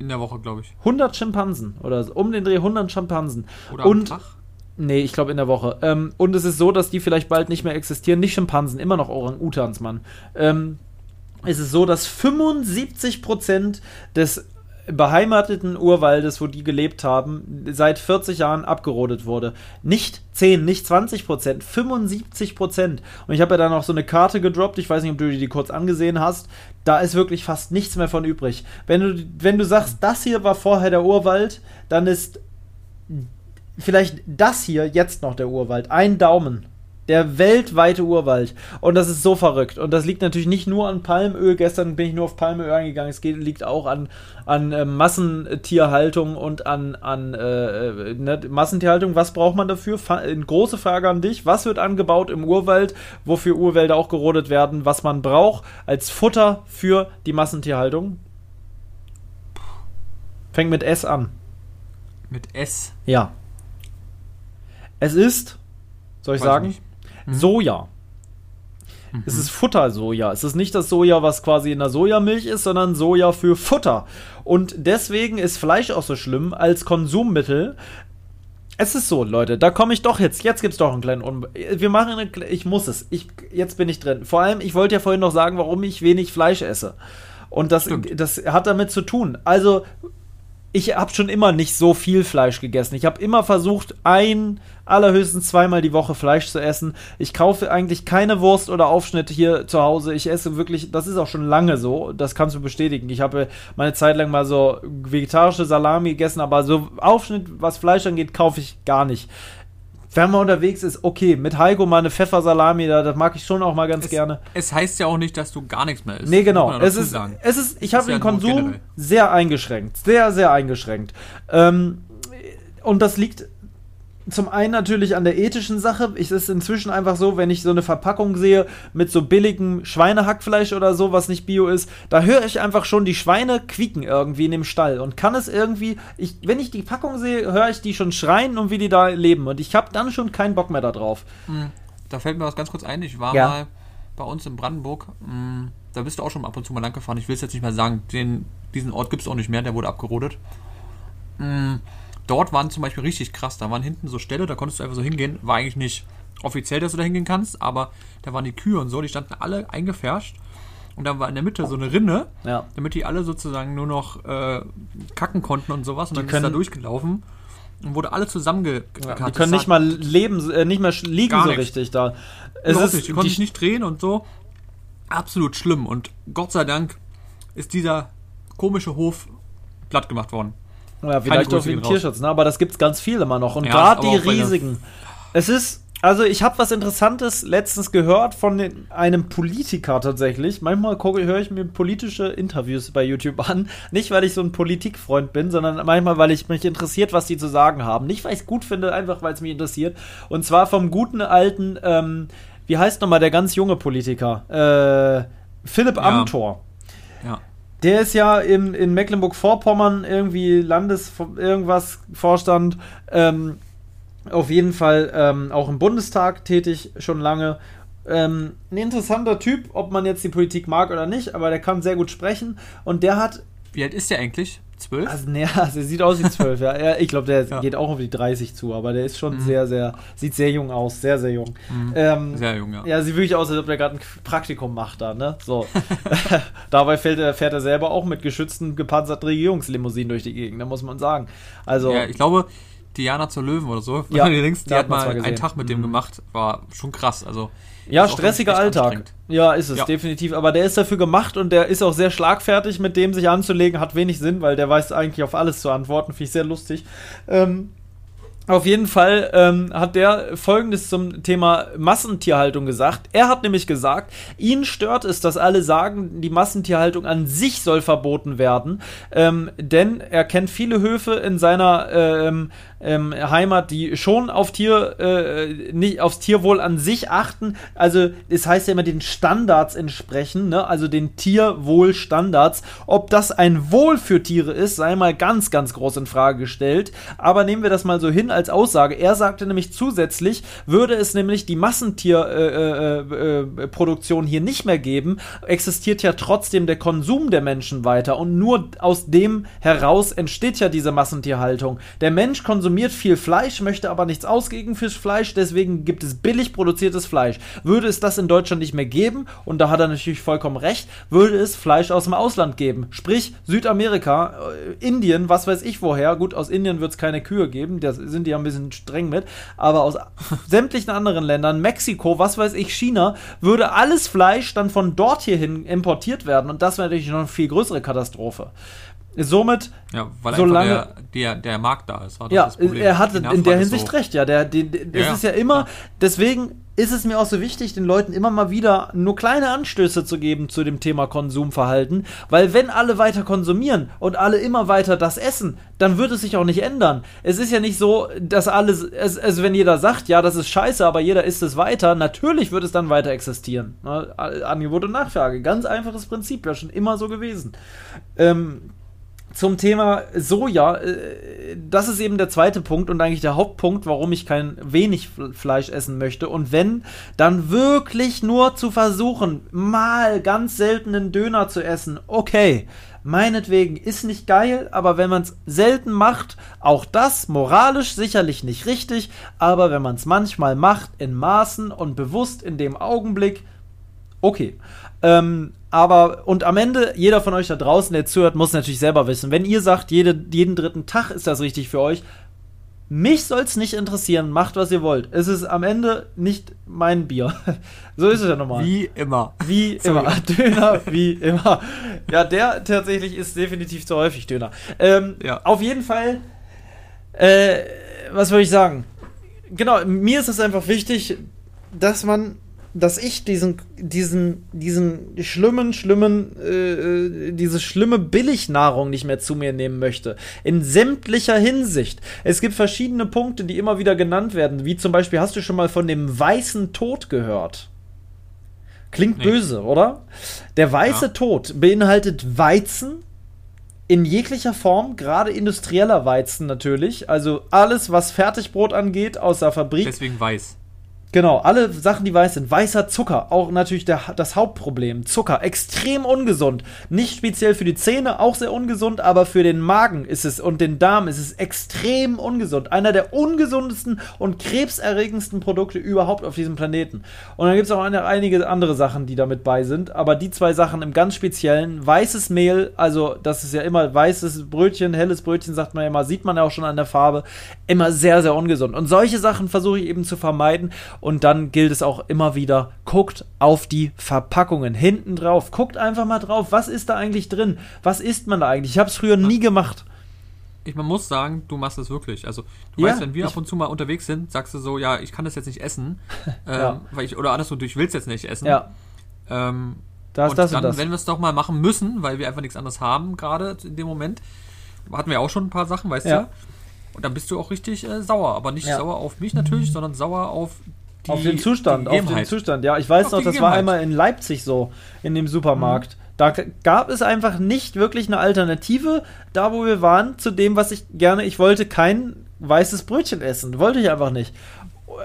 In der Woche, glaube ich. hundert Schimpansen. Oder so, um den Dreh hundert Schimpansen. Oder am Und, Tag? Nee, ich glaube in der Woche. Ähm, und es ist so, dass die vielleicht bald nicht mehr existieren. Nicht Schimpansen, immer noch Orang-Utans, Mann. Ähm, es ist so, dass fünfundsiebzig Prozent des beheimateten Urwaldes, wo die gelebt haben, seit vierzig Jahren abgerodet wurde. Nicht zehn, nicht zwanzig Prozent, fünfundsiebzig Prozent. Und ich habe ja da noch so eine Karte gedroppt, ich weiß nicht, ob du die kurz angesehen hast, da ist wirklich fast nichts mehr von übrig. Wenn du, wenn du sagst, das hier war vorher der Urwald, dann ist... vielleicht das hier jetzt noch der Urwald. Ein Daumen. Der weltweite Urwald. Und das ist so verrückt. Und das liegt natürlich nicht nur an Palmöl. Gestern bin ich nur auf Palmöl eingegangen. Es geht, liegt auch an, an äh, Massentierhaltung und an, an äh, ne, Massentierhaltung. Was braucht man dafür? Fa- große Frage an dich. Was wird angebaut im Urwald? Wofür Urwälder auch gerodet werden? Was man braucht als Futter für die Massentierhaltung? Fängt mit S an. Mit S? Ja. Es ist, soll ich Weiß sagen, mhm. Soja. Mhm. Es ist Futtersoja. Es ist nicht das Soja, was quasi in der Sojamilch ist, sondern Soja für Futter. Und deswegen ist Fleisch auch so schlimm als Konsummittel. Es ist so, Leute, da komme ich doch jetzt. Jetzt gibt es doch einen kleinen Unbe... Wir machen eine... Ich muss es. Ich, jetzt bin ich drin. Vor allem, ich wollte ja vorhin noch sagen, warum ich wenig Fleisch esse. Und das, das hat damit zu tun. Also... Ich habe schon immer nicht so viel Fleisch gegessen. Ich habe immer versucht, ein, allerhöchstens zweimal die Woche Fleisch zu essen. Ich kaufe eigentlich keine Wurst oder Aufschnitt hier zu Hause. Ich esse wirklich, das ist auch schon lange so, das kannst du bestätigen. Ich habe meine Zeit lang mal so vegetarische Salami gegessen, aber so Aufschnitt, was Fleisch angeht, kaufe ich gar nicht. Wenn man unterwegs ist, okay, mit Heiko mal eine Pfeffersalami, das mag ich schon auch mal ganz es, gerne. Es heißt ja auch nicht, dass du gar nichts mehr isst. Nee, genau. Es ist, es ist, ich habe den Konsum generell sehr eingeschränkt. Sehr, sehr eingeschränkt. Ähm, und das liegt zum einen natürlich an der ethischen Sache. Es ist inzwischen einfach so, wenn ich so eine Verpackung sehe mit so billigem Schweinehackfleisch oder so, was nicht bio ist, da höre ich einfach schon die Schweine quieken irgendwie in dem Stall und kann es irgendwie, ich, wenn ich die Packung sehe, höre ich die schon schreien und wie die da leben und ich habe dann schon keinen Bock mehr da drauf. Da fällt mir was ganz kurz ein, ich war ja. mal bei uns in Brandenburg, da bist du auch schon ab und zu mal lang gefahren, ich will es jetzt nicht mehr sagen, den, diesen Ort gibt es auch nicht mehr, der wurde abgerodet. Mhm. Dort waren zum Beispiel richtig krass, da waren hinten so Ställe, da konntest du einfach so hingehen, war eigentlich nicht offiziell, dass du da hingehen kannst, aber da waren die Kühe und so, die standen alle eingepfercht und dann war in der Mitte so eine Rinne, ja, damit die alle sozusagen nur noch äh, kacken konnten und sowas und die dann können, ist da durchgelaufen und wurde alle zusammengekackt. Ja, die können nicht mal leben, äh, nicht mehr liegen so nichts. richtig da. Es ist, nicht. Die konnten sich nicht drehen und so. Absolut schlimm und Gott sei Dank ist dieser komische Hof platt gemacht worden. Ja, vielleicht auch wegen Tierschutz, ne? Aber das gibt's ganz viel immer noch. Und ja, gerade die riesigen. Es ist, also ich habe was Interessantes letztens gehört von den, einem Politiker tatsächlich. Manchmal höre ich mir politische Interviews bei YouTube an. Nicht, weil ich so ein Politikfreund bin, sondern manchmal, weil ich mich interessiert, was die zu sagen haben. Nicht, weil ich es gut finde, einfach, weil es mich interessiert. Und zwar vom guten alten, ähm, wie heißt nochmal der ganz junge Politiker? Äh, Philipp ja. Amthor. Ja. Der ist ja in, in Mecklenburg-Vorpommern irgendwie Landes irgendwas Vorstand, ähm, auf jeden Fall ähm, auch im Bundestag tätig, schon lange. Ähm, ein interessanter Typ, ob man jetzt die Politik mag oder nicht, aber der kann sehr gut sprechen und der hat... Wie alt ist der eigentlich? zwölf? Also, ne, also, sieht aus wie zwölf, ja. Ich glaube, der ja. geht auch auf die dreißig zu, aber der ist schon mhm. sehr, sehr, sieht sehr jung aus, sehr, sehr jung. Mhm. Ähm, sehr jung, ja. Ja, sieht wirklich aus, als ob der gerade ein Praktikum macht da, ne? So. Dabei fährt er, fährt er selber auch mit geschützten, gepanzerten Regierungslimousinen durch die Gegend, da muss man sagen. Also, ja, ich glaube, Diana zur Löwen oder so, ja, die, links, die hat, hat mal einen Tag mit dem mhm. gemacht, war schon krass, also. Ja, stressiger Alltag. Ja, ist es, ja. definitiv. Aber der ist dafür gemacht und der ist auch sehr schlagfertig, mit dem sich anzulegen, hat wenig Sinn, weil der weiß eigentlich auf alles zu antworten, finde ich sehr lustig. Ähm, auf jeden Fall ähm, hat der Folgendes zum Thema Massentierhaltung gesagt. Er hat nämlich gesagt, ihn stört es, dass alle sagen, die Massentierhaltung an sich soll verboten werden, ähm, denn er kennt viele Höfe in seiner ähm, Ähm, Heimat, die schon auf Tier, äh, nicht aufs Tierwohl an sich achten. Also es heißt ja immer, den Standards entsprechen, ne? Also den Tierwohlstandards. Ob das ein Wohl für Tiere ist, sei mal ganz, ganz groß in Frage gestellt. Aber nehmen wir das mal so hin als Aussage. Er sagte nämlich zusätzlich, würde es nämlich die Massentierproduktion äh, äh, äh, hier nicht mehr geben, existiert ja trotzdem der Konsum der Menschen weiter und nur aus dem heraus entsteht ja diese Massentierhaltung. Der Mensch konsumiert viel Fleisch, möchte aber nichts ausgeben fürs Fleisch, deswegen gibt es billig produziertes Fleisch. Würde es das in Deutschland nicht mehr geben, und da hat er natürlich vollkommen recht, würde es Fleisch aus dem Ausland geben. Sprich Südamerika, Indien, was weiß ich woher. Gut, aus Indien wird es keine Kühe geben, da sind die ja ein bisschen streng mit, aber aus sämtlichen anderen Ländern, Mexiko, was weiß ich, China, würde alles Fleisch dann von dort hierhin importiert werden und das wäre natürlich noch eine viel größere Katastrophe. Somit, ja, weil solange der, der, der Markt da ist, hat ja, das Problem. Er hatte in der Hinsicht so recht, ja. Der, der, der, der, ja, es ist ja immer, ja. deswegen ist es mir auch so wichtig, den Leuten immer mal wieder nur kleine Anstöße zu geben zu dem Thema Konsumverhalten, weil wenn alle weiter konsumieren und alle immer weiter das essen, dann wird es sich auch nicht ändern. Es ist ja nicht so, dass alles, also wenn jeder sagt, ja, das ist scheiße, aber jeder isst es weiter, natürlich wird es dann weiter existieren. Angebot und Nachfrage, ganz einfaches Prinzip, ja schon immer so gewesen. Ähm, Zum Thema Soja, das ist eben der zweite Punkt und eigentlich der Hauptpunkt, warum ich kein wenig Fleisch essen möchte. Und wenn, dann wirklich nur zu versuchen, mal ganz selten einen Döner zu essen. Okay, meinetwegen, ist nicht geil, aber wenn man es selten macht, auch das moralisch sicherlich nicht richtig, aber wenn man es manchmal macht, in Maßen und bewusst in dem Augenblick, okay. Ähm, aber, und am Ende, jeder von euch da draußen, der zuhört, muss natürlich selber wissen, wenn ihr sagt, jede, jeden dritten Tag ist das richtig für euch, mich soll's nicht interessieren, macht was ihr wollt. Es ist am Ende nicht mein Bier. So ist es ja normal. Wie immer. Wie immer. Döner, wie immer. Ja, der tatsächlich ist definitiv zu häufig Döner. Ähm, ja. Auf jeden Fall, äh, was würde ich sagen? Genau, mir ist es einfach wichtig, dass man dass ich diesen, diesen, diesen schlimmen, schlimmen, äh, diese schlimme Billignahrung nicht mehr zu mir nehmen möchte. In sämtlicher Hinsicht. Es gibt verschiedene Punkte, die immer wieder genannt werden, wie zum Beispiel, hast du schon mal von dem weißen Tod gehört? Klingt nee. böse, oder? Der weiße ja. Tod beinhaltet Weizen in jeglicher Form, gerade industrieller Weizen natürlich. Also alles, was Fertigbrot angeht, aus der Fabrik. Deswegen weiß. Genau, alle Sachen, die weiß sind. Weißer Zucker, auch natürlich der, das Hauptproblem. Zucker, extrem ungesund. Nicht speziell für die Zähne, auch sehr ungesund, aber für den Magen ist es und den Darm ist es extrem ungesund. Einer der ungesundesten und krebserregendsten Produkte überhaupt auf diesem Planeten. Und dann gibt es auch eine, einige andere Sachen, die damit bei sind, aber die zwei Sachen im ganz Speziellen. Weißes Mehl, also das ist ja immer weißes Brötchen, helles Brötchen, sagt man ja immer, sieht man ja auch schon an der Farbe, immer sehr, sehr ungesund. Und solche Sachen versuche ich eben zu vermeiden. Und dann gilt es auch immer wieder, guckt auf die Verpackungen hinten drauf. Guckt einfach mal drauf, was ist da eigentlich drin? Was isst man da eigentlich? Ich habe es früher nie gemacht. Ich, man muss sagen, du machst es wirklich. Also, du ja, weißt, wenn wir ab und zu mal unterwegs sind, sagst du so, ja, ich kann das jetzt nicht essen. Ähm, ja. weil ich, oder andersrum, ich will es jetzt nicht essen. Ja. Ähm, das, und das dann, und das. Wenn wir es doch mal machen müssen, weil wir einfach nichts anderes haben, gerade in dem Moment, hatten wir auch schon ein paar Sachen, weißt ja. du. Und dann bist du auch richtig äh, sauer. Aber nicht ja. sauer auf mich natürlich, sondern sauer auf Die, auf den Zustand, auf den Zustand, ja. Ich weiß auf noch, das war einmal in Leipzig so, in dem Supermarkt. Mhm. Da gab es einfach nicht wirklich eine Alternative, da wo wir waren, zu dem, was ich gerne, ich wollte kein weißes Brötchen essen, wollte ich einfach nicht.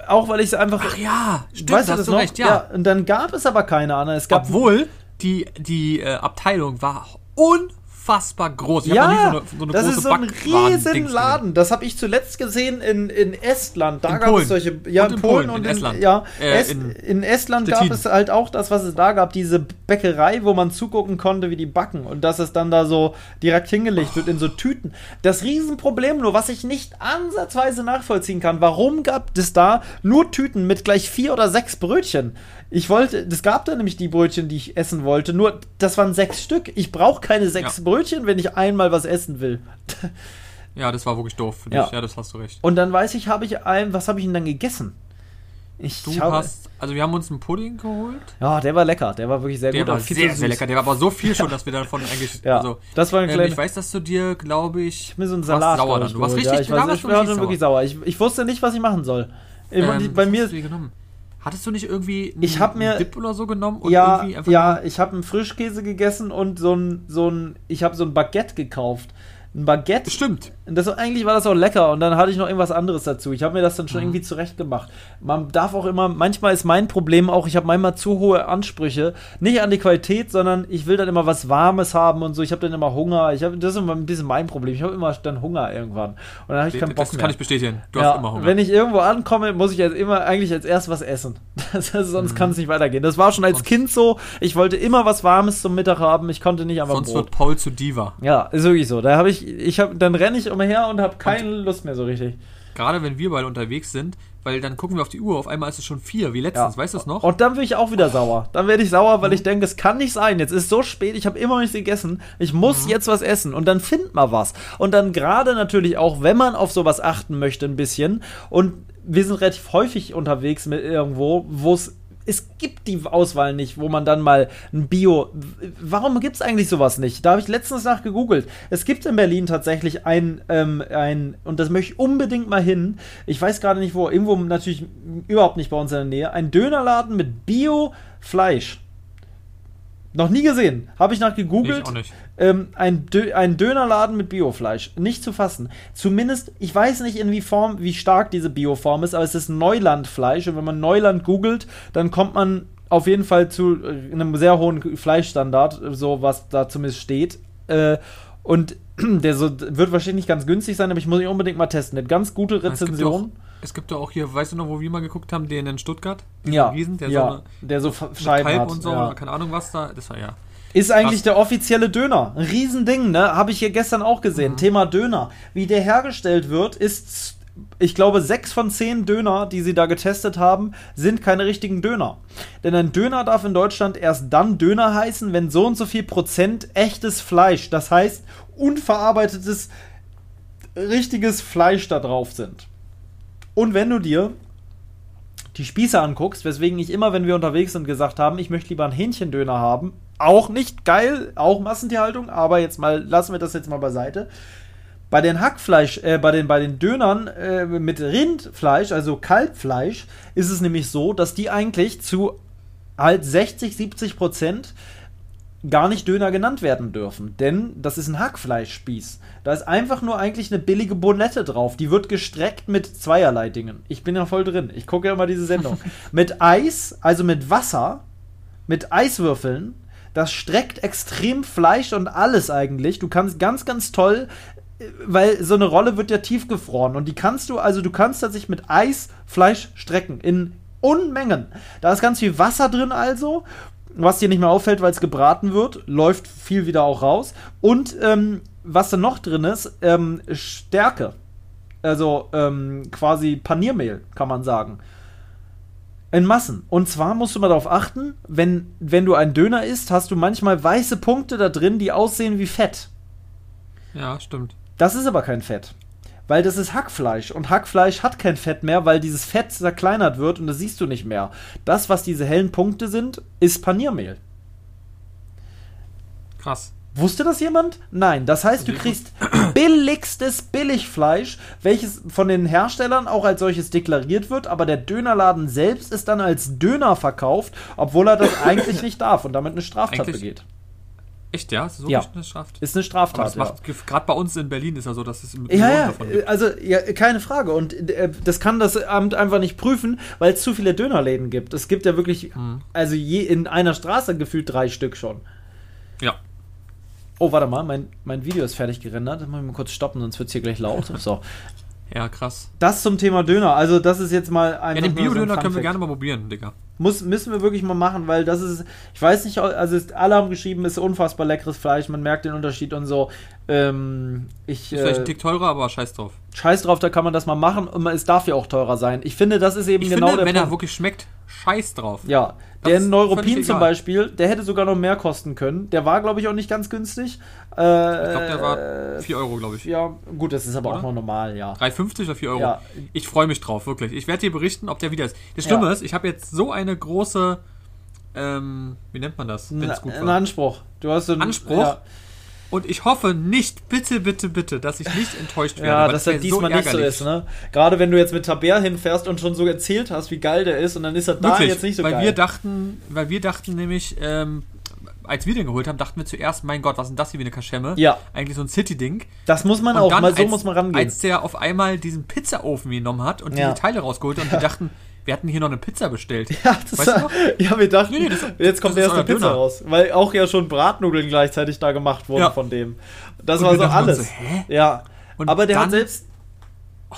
Auch weil ich es einfach... Ach ja, stimmt, weißt hast du noch? recht, ja. ja. Und dann gab es aber keine andere. Es gab Obwohl, die, die äh, Abteilung war unfassbar. unfassbar groß. Ich ja, hab noch nie so eine, so eine das große ist so ein riesen Laden. Das habe ich zuletzt gesehen in, in Estland. Da in gab Polen. es solche. Ja, und in Polen, Polen und in, in Estland. Ja, äh, Est, in, in Estland Stettin. Gab es halt auch das, was es da gab, diese Bäckerei, wo man zugucken konnte, wie die backen. Und dass es dann da so direkt hingelegt oh. wird in so Tüten. Das Riesenproblem nur, was ich nicht ansatzweise nachvollziehen kann, warum gab es da nur Tüten mit gleich vier oder sechs Brötchen? Ich wollte, es gab da nämlich die Brötchen, die ich essen wollte, nur das waren sechs Stück. Ich brauche keine sechs ja. Brötchen, wenn ich einmal was essen will. Ja, das war wirklich doof für dich. Ja, ja, das hast du recht. Und dann weiß ich, habe ich ein, was habe ich denn dann gegessen? Ich du habe, hast, also wir haben uns einen Pudding geholt. Ja, der war lecker, der war wirklich sehr der gut. Der war sehr, sehr lecker, der war aber so viel schon, dass wir davon eigentlich, ja, also, das war ein ähm, ich weiß, dass du dir, glaube ich, ich mir so einen Salat sauer dann. Du warst richtig, ja, ich war, war schon wirklich sauer. Ich, ich wusste nicht, was ich machen soll. Ähm, Bei mir... Hattest du nicht irgendwie einen, ich hab mir, einen Dip oder so genommen? Und ja, irgendwie einfach ja ich habe einen Frischkäse gegessen und so ein, so ein, ich habe so ein Baguette gekauft. Ein Baguette. Stimmt. Das, eigentlich war das auch lecker und dann hatte ich noch irgendwas anderes dazu. Ich habe mir das dann schon mhm. irgendwie zurecht gemacht. Man darf auch immer, manchmal ist mein Problem auch, ich habe manchmal zu hohe Ansprüche. Nicht an die Qualität, sondern ich will dann immer was Warmes haben und so. Ich habe dann immer Hunger. Ich hab, das ist immer ein bisschen mein Problem. Ich habe immer dann Hunger irgendwann. Und dann habe ich keinen Bock mehr. Das kann ich bestätigen. Du ja, hast immer Hunger. Wenn ich irgendwo ankomme, muss ich jetzt immer eigentlich als erst was essen. Das heißt, sonst mhm. kann es nicht weitergehen. Das war schon als sonst. Kind so. Ich wollte immer was Warmes zum Mittag haben. Ich konnte nicht einfach Sonst Brot. Wird Paul zu Diva. Ja, ist wirklich so. Da habe ich, ich hab, dann renne ich her und habe keine und Lust mehr so richtig. Gerade wenn wir beide unterwegs sind, weil dann gucken wir auf die Uhr, auf einmal ist es schon vier, wie letztens, ja. weißt du es noch? Und dann bin ich auch wieder oh. sauer. Dann werde ich sauer, weil mhm. ich denke, es kann nicht sein, jetzt ist so spät, ich habe immer nichts gegessen, ich muss mhm. jetzt was essen und dann find mal was. Und dann gerade natürlich auch, wenn man auf sowas achten möchte ein bisschen und wir sind relativ häufig unterwegs mit irgendwo, wo es Es gibt die Auswahl nicht, wo man dann mal ein Bio... Warum gibt es eigentlich sowas nicht? Da habe ich letztens nach gegoogelt. Es gibt in Berlin tatsächlich ein... Ähm, ein und das möchte ich unbedingt mal hin. Ich weiß gerade nicht wo. Irgendwo natürlich überhaupt nicht bei uns in der Nähe. Ein Dönerladen mit Bio-Fleisch. Noch nie gesehen. Habe ich nach gegoogelt. Ich auch nicht. Ähm, ein, Dö- ein Dönerladen mit Biofleisch. Nicht zu fassen. Zumindest, ich weiß nicht in wie Form, wie stark diese Bioform ist, aber es ist Neulandfleisch. Und wenn man Neuland googelt, dann kommt man auf jeden Fall zu äh, einem sehr hohen Fleischstandard, so was da zumindest steht. Äh, und der so, wird wahrscheinlich nicht ganz günstig sein, aber ich muss ihn unbedingt mal testen. Eine ganz gute Rezension. Es gibt ja auch, auch hier, weißt du noch, wo wir mal geguckt haben, den in Stuttgart? Den ja, Riesen, der, ja so eine, der so Scheiben Kalb hat. Und so, ja. Keine Ahnung was da, das war ja... Ist eigentlich der offizielle Döner. Ein Riesending, ne? Habe ich hier gestern auch gesehen. Mhm. Thema Döner. Wie der hergestellt wird, ist, ich glaube, sechs von zehn Döner, die sie da getestet haben, sind keine richtigen Döner. Denn ein Döner darf in Deutschland erst dann Döner heißen, wenn so und so viel Prozent echtes Fleisch, das heißt unverarbeitetes, richtiges Fleisch da drauf sind. Und wenn du dir die Spieße anguckst, weswegen ich immer, wenn wir unterwegs sind, gesagt haben, ich möchte lieber einen Hähnchendöner haben, auch nicht geil, auch Massentierhaltung, aber jetzt mal, lassen wir das jetzt mal beiseite. Bei den Hackfleisch, äh, bei den, bei den Dönern äh, mit Rindfleisch, also Kalbfleisch, ist es nämlich so, dass die eigentlich zu halt sechzig, siebzig Prozent gar nicht Döner genannt werden dürfen, denn das ist ein Hackfleischspieß. Da ist einfach nur eigentlich eine billige Bonette drauf. Die wird gestreckt mit zweierlei Dingen. Ich bin ja voll drin. Ich gucke ja immer diese Sendung. Mit Eis, also mit Wasser, mit Eiswürfeln. Das streckt extrem Fleisch und alles eigentlich. Du kannst ganz, ganz toll, weil so eine Rolle wird ja tiefgefroren. Und die kannst du, also du kannst tatsächlich mit Eis Fleisch strecken. In Unmengen. Da ist ganz viel Wasser drin also. Was dir nicht mehr auffällt, weil es gebraten wird, läuft viel wieder auch raus. Und ähm, was da noch drin ist, ähm, Stärke. Also ähm, quasi Paniermehl, kann man sagen. In Massen. Und zwar musst du mal darauf achten, wenn, wenn du einen Döner isst, hast du manchmal weiße Punkte da drin, die aussehen wie Fett. Ja, stimmt. Das ist aber kein Fett. Weil das ist Hackfleisch und Hackfleisch hat kein Fett mehr, weil dieses Fett zerkleinert wird und das siehst du nicht mehr. Das, was diese hellen Punkte sind, ist Paniermehl. Krass. Wusste das jemand? Nein. Das heißt, du kriegst billigstes Billigfleisch, welches von den Herstellern auch als solches deklariert wird, aber der Dönerladen selbst ist dann als Döner verkauft, obwohl er das eigentlich nicht darf und damit eine Straftat eigentlich begeht. Echt, ja? Ist so ja. eine Straftat? Ist eine Straftat, ja. Gerade bei uns in Berlin ist ja so, dass es mit ja, ja, davon gibt. Also, ja, keine Frage. Und äh, das kann das Amt einfach nicht prüfen, weil es zu viele Dönerläden gibt. Es gibt ja wirklich, mhm. also je in einer Straße gefühlt drei Stück schon. Ja. Oh, warte mal, mein, mein Video ist fertig gerendert. Das muss ich mal kurz stoppen, sonst wird es hier gleich laut. So. Ja, krass. Das zum Thema Döner. Also, das ist jetzt mal ein. Ja, den Bio-Döner so können wir gerne mal probieren, Digga. Muss, müssen wir wirklich mal machen, weil das ist, ich weiß nicht, also ist, alle haben geschrieben, ist unfassbar leckeres Fleisch, man merkt den Unterschied und so. Ähm, ich, ist vielleicht ein Tick teurer, aber scheiß drauf. Scheiß drauf, da kann man das mal machen und man, es darf ja auch teurer sein. Ich finde, das ist eben ich genau finde, der Punkt. Wenn er wirklich schmeckt, scheiß drauf. Ja, das der Neuruppin zum Beispiel, der hätte sogar noch mehr kosten können. Der war, glaube ich, auch nicht ganz günstig. Äh, ich glaube, der war vier Euro, glaube ich. Ja, gut, das ist aber oder? Auch noch normal, ja. drei fünfzig oder vier Euro. Ja. Ich freue mich drauf, wirklich. Ich werde dir berichten, ob der wieder ist. Das Schlimme ja. ist, ich habe jetzt so ein eine große, ähm, wie nennt man das? Wenn es gut war. Ein Anspruch. Du hast so einen Anspruch. Ja. Und ich hoffe nicht, bitte, bitte, bitte, dass ich nicht enttäuscht werde. Ja, dass das diesmal so nicht so ist, ne? Gerade wenn du jetzt mit Taber hinfährst und schon so erzählt hast, wie geil der ist, und dann ist er da jetzt nicht so weil geil. Wir dachten, weil wir dachten nämlich, ähm, als wir den geholt haben, dachten wir zuerst, mein Gott, was ist denn das hier wie eine Kaschemme? Ja. Eigentlich so ein City-Ding. Das muss man und auch, dann, mal so als, muss man rangehen. Als der auf einmal diesen Pizzaofen genommen hat und ja. diese Teile rausgeholt und wir dachten, wir hatten hier noch eine Pizza bestellt. Ja, das weißt war, du ja wir dachten, nee, nee, das, jetzt kommt erst eine Pizza Döner. Raus. Weil auch ja schon Bratnudeln gleichzeitig da gemacht wurden ja. von dem. Das und war so alles. Uns, hä? Ja. Und aber der hat selbst...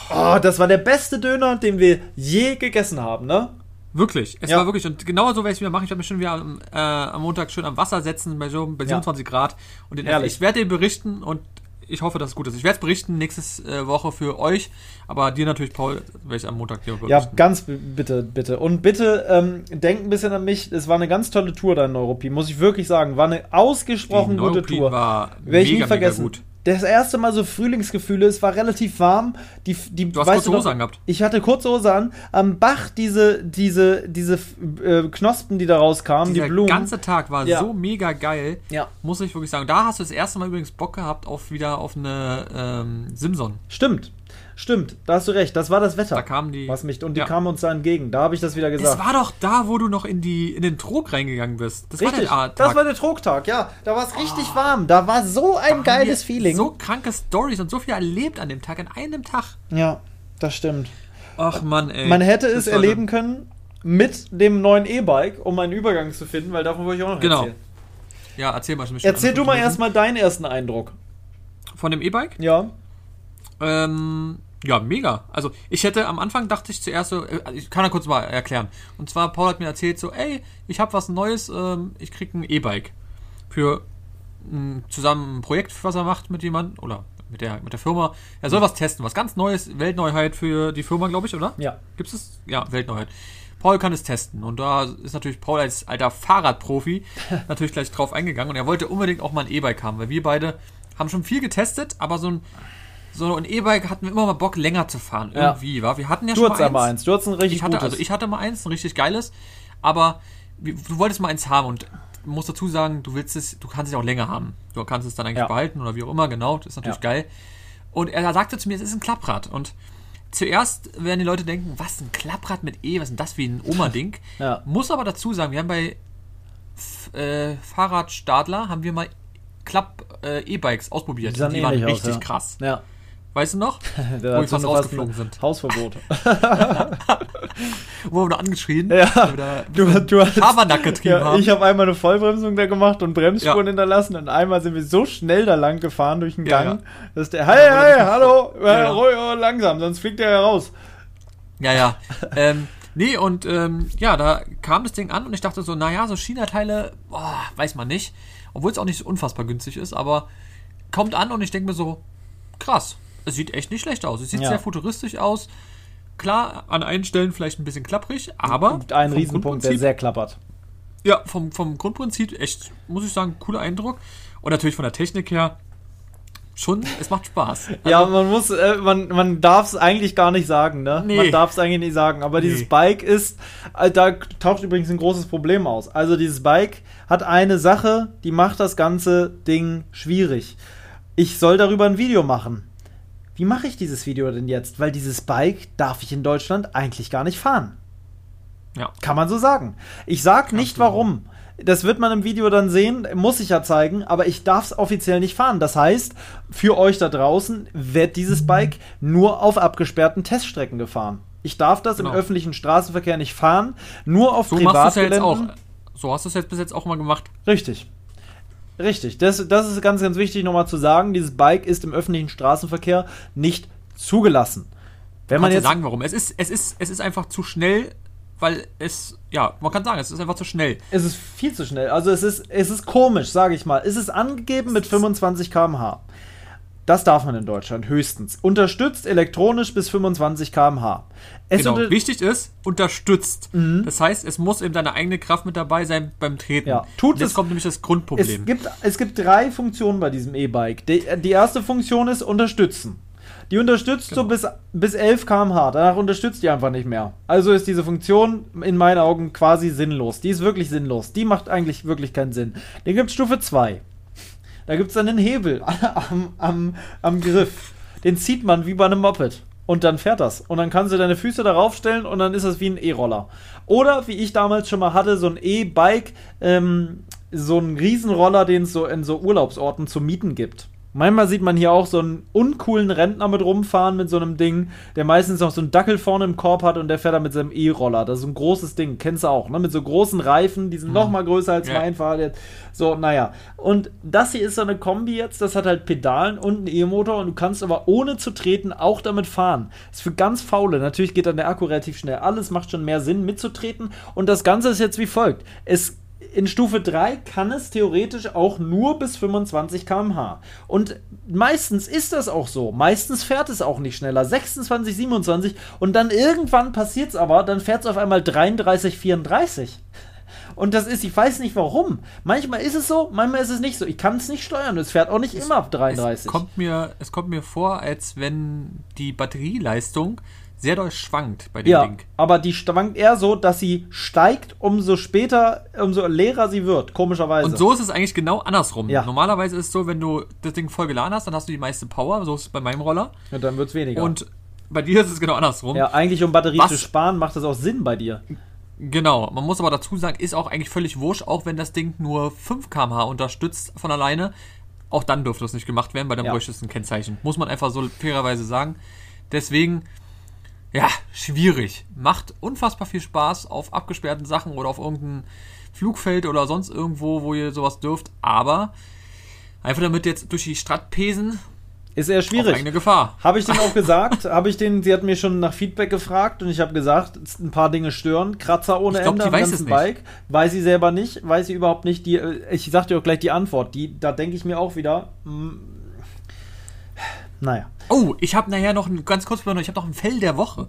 Oh, das war der beste Döner, den wir je gegessen haben, ne? Wirklich. Es ja. war wirklich. Und genau so werde ich es wieder machen. Ich werde mich schon wieder am, äh, am Montag schön am Wasser setzen, bei, so, bei siebenundzwanzig ja. Grad. Und den, ich werde dir berichten und... Ich hoffe, dass es gut ist. Ich werde es berichten nächste äh, Woche für euch, aber dir natürlich, Paul, werde ich am Montag hier berichten. Ja, ganz b- bitte, bitte. Und bitte ähm, denk ein bisschen an mich. Es war eine ganz tolle Tour da in Neuruppin, muss ich wirklich sagen. War eine ausgesprochen gute Tour. War mega, ich nie vergessen. Mega gut. Das erste Mal so Frühlingsgefühle, es war relativ warm. Die, die, du hast kurze Hose angehabt. Ich hatte kurze Hose an. Am Bach diese, diese, diese äh, Knospen, die da rauskamen, dieser die Blumen. Der ganze Tag war ja. so mega geil, ja. muss ich wirklich sagen. Da hast du das erste Mal übrigens Bock gehabt auf wieder auf eine ähm, Simson. Stimmt, stimmt, da hast du recht. Das war das Wetter. Da kamen die, was mich, und die ja. kamen uns da entgegen. Da habe ich das wieder gesagt. Das war doch da, wo du noch in, die, in den Trog reingegangen bist. Das richtig, war der Tag. Das war der Trogtag, ja. Da war es oh. richtig warm. Da war so ein da geiles Feeling. So kranke Stories und so viel erlebt an dem Tag, an einem Tag. Ja, das stimmt. Ach Mann, ey. Man hätte es erleben dann. können mit dem neuen E-Bike, um einen Übergang zu finden, weil davon wollte ich auch noch genau. erzählen. Ja, erzähl mal. Erzähl du mal erstmal deinen ersten Eindruck. Von dem E-Bike? Ja. Ähm, ja, mega. Also ich hätte am Anfang, dachte ich zuerst so, ich kann ja kurz mal erklären. Und zwar, Paul hat mir erzählt so, ey, ich habe was Neues, ähm, ich krieg ein E-Bike für zusammen ein Projekt, was er macht mit jemandem oder mit der, mit der Firma. Er soll was testen, was ganz Neues, Weltneuheit für die Firma, glaube ich, oder? Ja. Gibt es? Ja, Weltneuheit. Paul kann es testen und da ist natürlich Paul als alter Fahrradprofi natürlich gleich drauf eingegangen und er wollte unbedingt auch mal ein E-Bike haben, weil wir beide haben schon viel getestet, aber so ein so ein E-Bike hatten wir immer mal Bock, länger zu fahren. Ja. Irgendwie, war. Wir hatten ja Sturz schon mal einmal eins. Du hattest ein richtig ich hatte, gutes. Also ich hatte mal eins, ein richtig geiles, aber du wolltest mal eins haben und muss dazu sagen, du willst es, du kannst es auch länger haben. Du kannst es dann eigentlich ja. behalten oder wie auch immer, genau, das ist natürlich ja. geil. Und er sagte zu mir, es ist ein Klapprad. Und zuerst werden die Leute denken, was, ein Klapprad mit E, was ist denn das wie ein Oma-Ding? Ja. Muss aber dazu sagen, wir haben bei F- äh, Fahrradstadler, haben wir mal Klapp-E-Bikes äh, ausprobiert. Die, die waren richtig aus, ja. krass. Ja. Weißt du noch? Wo wir fast rausgeflogen sind. Hausverbot. Wo wir da angeschrien. Ja. Da du, du hast, Habernack getrieben ja, haben. Ich habe einmal eine Vollbremsung da gemacht und Bremsspuren ja. hinterlassen und einmal sind wir so schnell da lang gefahren durch den Gang, ja, ja. dass der, hey, ja, hey, hallo, ja. ruhig, oh, langsam, sonst fliegt der ja raus. Ja, ja. ähm, nee, und ähm, ja, da kam das Ding an und ich dachte so, naja, so China-Teile, boah, weiß man nicht. Obwohl es auch nicht so unfassbar günstig ist, aber kommt an und ich denke mir so, krass. Es sieht echt nicht schlecht aus. Es sieht ja. sehr futuristisch aus. Klar, an einigen Stellen vielleicht ein bisschen klapprig, aber... Ein Riesenpunkt, der sehr klappert. Ja, vom, vom Grundprinzip echt, muss ich sagen, cooler Eindruck. Und natürlich von der Technik her schon, es macht Spaß. Also, ja, man muss, äh, man, man darf es eigentlich gar nicht sagen, ne? Nee. Man darf es eigentlich nicht sagen, aber dieses nee. Bike ist, äh, da taucht übrigens ein großes Problem aus. Also dieses Bike hat eine Sache, die macht das ganze Ding schwierig. Ich soll darüber ein Video machen. Wie mache ich dieses Video denn jetzt? Weil dieses Bike darf ich in Deutschland eigentlich gar nicht fahren. Ja. Kann man so sagen. Ich sage nicht, warum. Das wird man im Video dann sehen, muss ich ja zeigen, aber ich darf es offiziell nicht fahren. Das heißt, für euch da draußen wird dieses Bike nur auf abgesperrten Teststrecken gefahren. Ich darf das genau. im öffentlichen Straßenverkehr nicht fahren, nur auf so Privatgeländen. Ja, so hast du es jetzt bis jetzt auch mal gemacht. Richtig. Richtig, das, das ist ganz, ganz wichtig nochmal zu sagen. Dieses Bike ist im öffentlichen Straßenverkehr nicht zugelassen. Wenn man jetzt sagen, warum? Es ist, es ist, es ist einfach zu schnell, weil es, ja, man kann sagen, es ist einfach zu schnell. Es ist viel zu schnell. Also es ist, es ist komisch, sage ich mal. Es ist angegeben mit fünfundzwanzig Kilometer pro Stunde. Das darf man in Deutschland höchstens. Unterstützt elektronisch bis fünfundzwanzig Kilometer pro Stunde. Es genau. Unter- Wichtig ist, unterstützt. Mhm. Das heißt, es muss eben deine eigene Kraft mit dabei sein beim Treten. Ja. Tut das es, kommt nämlich das Grundproblem. Es gibt, es gibt drei Funktionen bei diesem E-Bike. Die, die erste Funktion ist unterstützen. Die unterstützt genau. so bis, bis elf Kilometer pro Stunde. Danach unterstützt die einfach nicht mehr. Also ist diese Funktion in meinen Augen quasi sinnlos. Die ist wirklich sinnlos. Die macht eigentlich wirklich keinen Sinn. Dann gibt es Stufe zwei. Da gibt es dann einen Hebel am, am, am Griff. Den zieht man wie bei einem Moped. Und dann fährt das. Und dann kannst du deine Füße darauf stellen und dann ist das wie ein E-Roller. Oder, wie ich damals schon mal hatte, so ein E-Bike, ähm, so ein Riesenroller, den es so in so Urlaubsorten zu mieten gibt. Manchmal sieht man hier auch so einen uncoolen Rentner mit rumfahren mit so einem Ding, der meistens noch so einen Dackel vorne im Korb hat und der fährt da mit seinem E-Roller. Das ist so ein großes Ding, kennst du auch, ne? Mit so großen Reifen, die sind mhm. noch mal größer als mein Fahrrad. So, naja. Und das hier ist so eine Kombi jetzt, das hat halt Pedalen und einen E-Motor und du kannst aber ohne zu treten auch damit fahren. Das ist für ganz Faule. Natürlich geht dann der Akku relativ schnell. Alles macht schon mehr Sinn mitzutreten und das Ganze ist jetzt wie folgt. Es In Stufe drei kann es theoretisch auch nur bis fünfundzwanzig Kilometer pro Stunde. Und meistens ist das auch so. Meistens fährt es auch nicht schneller. sechsundzwanzig, siebenundzwanzig. Und dann irgendwann passiert es aber, dann fährt es auf einmal dreiunddreißig, vierunddreißig. Und das ist, ich weiß nicht warum. Manchmal ist es so, manchmal ist es nicht so. Ich kann es nicht steuern. Es fährt auch nicht es, immer ab dreiunddreißig. Es kommt, mir, es kommt mir vor, als wenn die Batterieleistung sehr doll schwankt bei dem ja, Ding. Ja, aber die schwankt eher so, dass sie steigt, umso später, umso leerer sie wird, komischerweise. Und so ist es eigentlich genau andersrum. Ja. Normalerweise ist es so, wenn du das Ding voll geladen hast, dann hast du die meiste Power, so ist es bei meinem Roller. Und dann wird es weniger. Und bei dir ist es genau andersrum. Ja, eigentlich um Batterie Was? zu sparen, macht das auch Sinn bei dir. Genau, man muss aber dazu sagen, ist auch eigentlich völlig wurscht, auch wenn das Ding nur fünf Kilometer pro Stunde unterstützt von alleine. Auch dann dürfte das nicht gemacht werden, weil dann ja. bräuchtest du ein Kennzeichen. Muss man einfach so fairerweise sagen. Deswegen... Ja, schwierig. Macht unfassbar viel Spaß auf abgesperrten Sachen oder auf irgendeinem Flugfeld oder sonst irgendwo, wo ihr sowas dürft. Aber einfach damit jetzt durch die Stadt pesen, ist eher schwierig. Auf eigene Gefahr. Habe ich denen auch gesagt. Habe ich denen, sie hat mir schon nach Feedback gefragt und ich habe gesagt, ein paar Dinge stören. Kratzer ohne ich glaub, Ende am ganzen Bike. Weiß sie selber nicht. Weiß sie überhaupt nicht. Die, ich sag dir auch gleich die Antwort. Die, da denke ich mir auch wieder... Mh, Naja. Oh, ich habe nachher noch ein ganz kurz, ich habe noch ein Fail der Woche.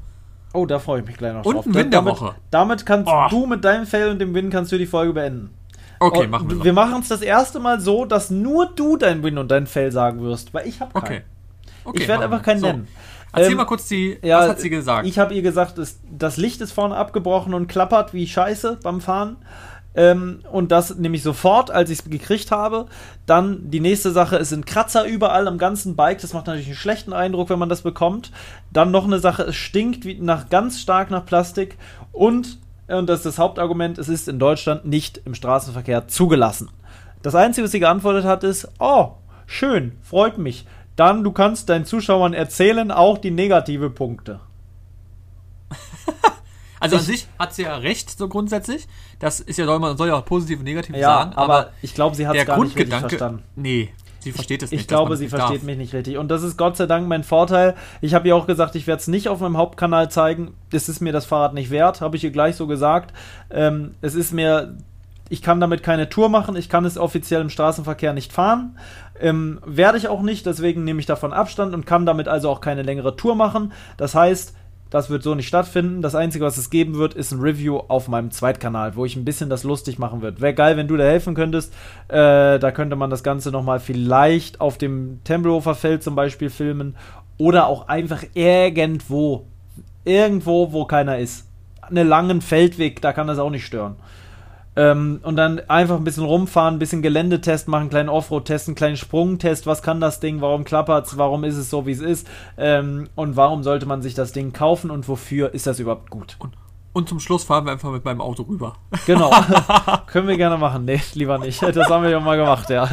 Oh, da freue ich mich gleich noch und drauf. Und ein Win der damit, Woche. Damit kannst oh. du mit deinem Fail und dem Win kannst du die Folge beenden. Okay, und machen wir. Wir machen es das erste Mal so, dass nur du dein Win und dein Fail sagen wirst, weil ich habe keinen. Okay. okay. Ich werde einfach keinen so. nennen. Erzähl ähm, mal kurz die, ja, was hat sie gesagt? Ich habe ihr gesagt, das, das Licht ist vorne abgebrochen und klappert wie Scheiße beim Fahren. Ähm, und das nämlich sofort, als ich es gekriegt habe. Dann die nächste Sache, es sind Kratzer überall am ganzen Bike. Das macht natürlich einen schlechten Eindruck, wenn man das bekommt. Dann noch eine Sache, es stinkt wie nach, ganz stark nach Plastik. Und, und das ist das Hauptargument, es ist in Deutschland nicht im Straßenverkehr zugelassen. Das Einzige, was sie geantwortet hat, ist, oh, schön, freut mich. Dann, du kannst deinen Zuschauern erzählen, auch die negative Punkte. Also ich, an sich hat sie ja recht, so grundsätzlich. Das ist ja, man soll ja auch positiv und negativ ja, sagen. Aber, aber ich glaube, sie hat es gar nicht richtig verstanden. Nee, sie versteht es nicht. Ich glaube, sie versteht mich nicht richtig. Und das ist Gott sei Dank mein Vorteil. Ich habe ihr auch gesagt, ich werde es nicht auf meinem Hauptkanal zeigen. Es ist mir das Fahrrad nicht wert, habe ich ihr gleich so gesagt. Ähm, es ist mir... Ich kann damit keine Tour machen, ich kann es offiziell im Straßenverkehr nicht fahren, ähm, werde ich auch nicht, deswegen nehme ich davon Abstand und kann damit also auch keine längere Tour machen. Das heißt... Das wird so nicht stattfinden. Das Einzige, was es geben wird, ist ein Review auf meinem Zweitkanal, wo ich ein bisschen das lustig machen würde. Wäre geil, wenn du da helfen könntest. Äh, da könnte man das Ganze nochmal vielleicht auf dem Tempelhofer Feld zum Beispiel filmen oder auch einfach irgendwo, irgendwo, wo keiner ist. Einen langen Feldweg, da kann das auch nicht stören. Ähm, und dann einfach ein bisschen rumfahren, ein bisschen Geländetest machen, einen kleinen Offroad-Test, einen kleinen Sprungtest. Was kann das Ding? Warum klappert's? Warum ist es so, wie es ist? Ähm, und warum sollte man sich das Ding kaufen? Und wofür ist das überhaupt gut? Und, und zum Schluss fahren wir einfach mit meinem Auto rüber. Genau. Können wir gerne machen. Nee, lieber nicht. Das haben wir ja mal gemacht, ja.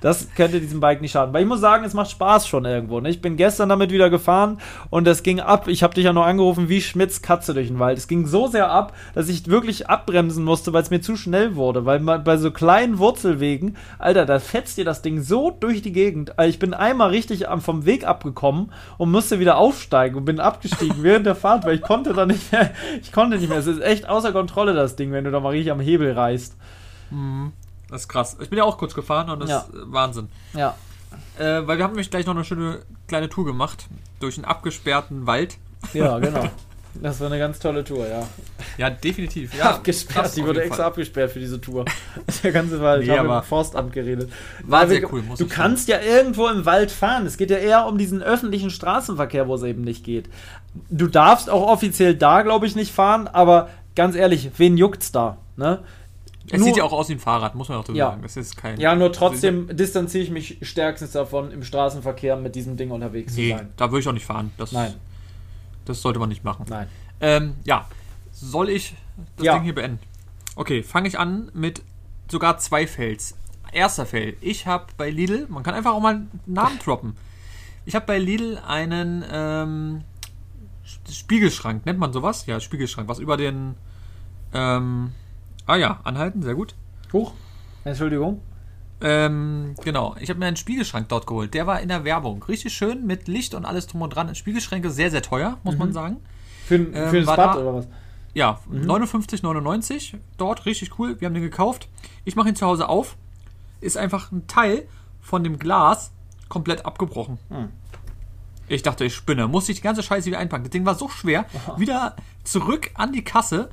Das könnte diesem Bike nicht schaden. Weil ich muss sagen, es macht Spaß schon irgendwo. Ne? Ich bin gestern damit wieder gefahren und das ging ab. Ich habe dich ja noch angerufen, wie Schmitz Katze durch den Wald. Es ging so sehr ab, dass ich wirklich abbremsen musste, weil es mir zu schnell wurde. Weil man bei so kleinen Wurzelwegen, Alter, da fetzt dir das Ding so durch die Gegend. Also ich bin einmal richtig vom Weg abgekommen und musste wieder aufsteigen und bin abgestiegen während der Fahrt, weil ich konnte da nicht mehr. Ich konnte nicht mehr. Es ist echt außer Kontrolle, das Ding, wenn du da mal richtig am Hebel reißt. Mhm. Das ist krass. Ich bin ja auch kurz gefahren und das ja. ist Wahnsinn. Ja. Äh, weil wir haben nämlich gleich noch eine schöne kleine Tour gemacht. Durch einen abgesperrten Wald. Ja, genau. Das war eine ganz tolle Tour, ja. Ja, definitiv. Ja, abgesperrt. Die wurde extra abgesperrt für diese Tour. Der ganze Wald. Nee, ich habe mit dem Forstamt geredet. War also, sehr cool, muss du ich kannst sagen. Ja irgendwo im Wald fahren. Es geht ja eher um diesen öffentlichen Straßenverkehr, wo es eben nicht geht. Du darfst auch offiziell da, glaube ich, nicht fahren, aber ganz ehrlich, wen juckt's da? Ne? Es nur, sieht ja auch aus wie ein Fahrrad, muss man auch so ja. sagen. Es ist kein, ja, nur trotzdem distanziere ich mich stärkstens davon, im Straßenverkehr mit diesem Ding unterwegs nee, zu sein. Da würde ich auch nicht fahren. Das, Nein. Das sollte man nicht machen. Nein. Ähm, ja, soll ich das ja. Ding hier beenden? Okay, fange ich an mit sogar zwei Fails. Erster Fail. Ich habe bei Lidl, man kann einfach auch mal einen Namen droppen. Ich habe bei Lidl einen ähm, Spiegelschrank, nennt man sowas? Ja, Spiegelschrank, was über den... Ähm, Ah ja, anhalten, sehr gut. Huch, Entschuldigung. Ähm, genau, ich habe mir einen Spiegelschrank dort geholt. Der war in der Werbung. Richtig schön mit Licht und alles drum und dran. Spiegelschränke sehr, sehr teuer, muss mhm. man sagen. Für, ähm, für das Bad da, oder was? Ja, mhm. neunundfünfzig neunundneunzig dort, richtig cool. Wir haben den gekauft. Ich mache ihn zu Hause auf. Ist einfach ein Teil von dem Glas komplett abgebrochen. Mhm. Ich dachte, ich spinne. Musste ich die ganze Scheiße wieder einpacken. Das Ding war so schwer. Aha. Wieder zurück an die Kasse.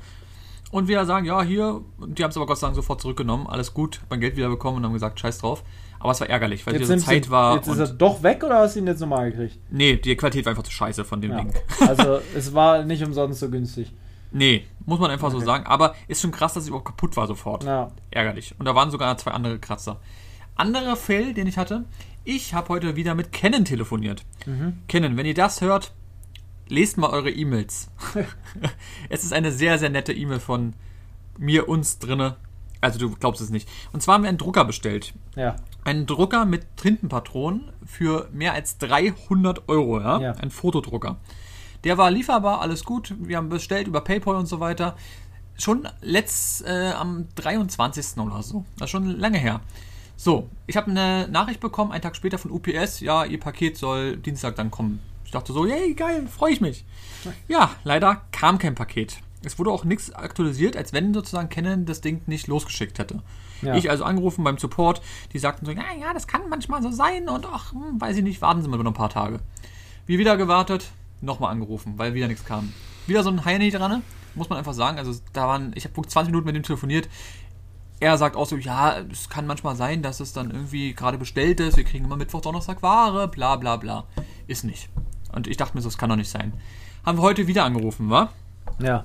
Und wir sagen, ja, hier, die haben es aber Gott sei Dank sofort zurückgenommen, alles gut, mein Geld wiederbekommen und haben gesagt, scheiß drauf. Aber es war ärgerlich, weil diese Zeit war... Jetzt ist er doch weg oder hast du ihn jetzt nochmal gekriegt? Nee, die Qualität war einfach zu scheiße von dem ja. Ding. Also es war nicht umsonst so günstig. Nee, muss man einfach okay. so sagen. Aber ist schon krass, dass es überhaupt kaputt war sofort. Ja. Ärgerlich. Und da waren sogar zwei andere Kratzer. Anderer Fail, den ich hatte, ich habe heute wieder mit Canon telefoniert. Mhm. Canon, wenn ihr das hört... Lest mal eure E-Mails. Es ist eine sehr, sehr nette E-Mail von mir, uns drinne. Also du glaubst es nicht. Und zwar haben wir einen Drucker bestellt. Ja. Einen Drucker mit Tintenpatronen für mehr als dreihundert Euro. Ja? Ja. Ein Fotodrucker. Der war lieferbar, alles gut. Wir haben bestellt über PayPal und so weiter. Schon letzt äh, am dreiundzwanzigsten oder so. Das ist schon lange her. So, ich habe eine Nachricht bekommen, einen Tag später von U P S. Ja, ihr Paket soll Dienstag dann kommen. Ich dachte so, yay, geil, freue ich mich. Ja, leider kam kein Paket. Es wurde auch nichts aktualisiert, als wenn sozusagen Canon das Ding nicht losgeschickt hätte. Ja. Ich also angerufen beim Support, die sagten so, ja, ja, das kann manchmal so sein und ach, hm, weiß ich nicht, warten Sie mal noch ein paar Tage. Wir wieder gewartet, nochmal angerufen, weil wieder nichts kam. Wieder so ein Heini dran, muss man einfach sagen. Also da waren, ich habe zwanzig Minuten mit dem telefoniert. Er sagt auch so, ja, es kann manchmal sein, dass es dann irgendwie gerade bestellt ist, wir kriegen immer Mittwoch, Donnerstag Ware, bla bla bla. Ist nicht. Und ich dachte mir so, das kann doch nicht sein. Haben wir heute wieder angerufen, wa? Ja.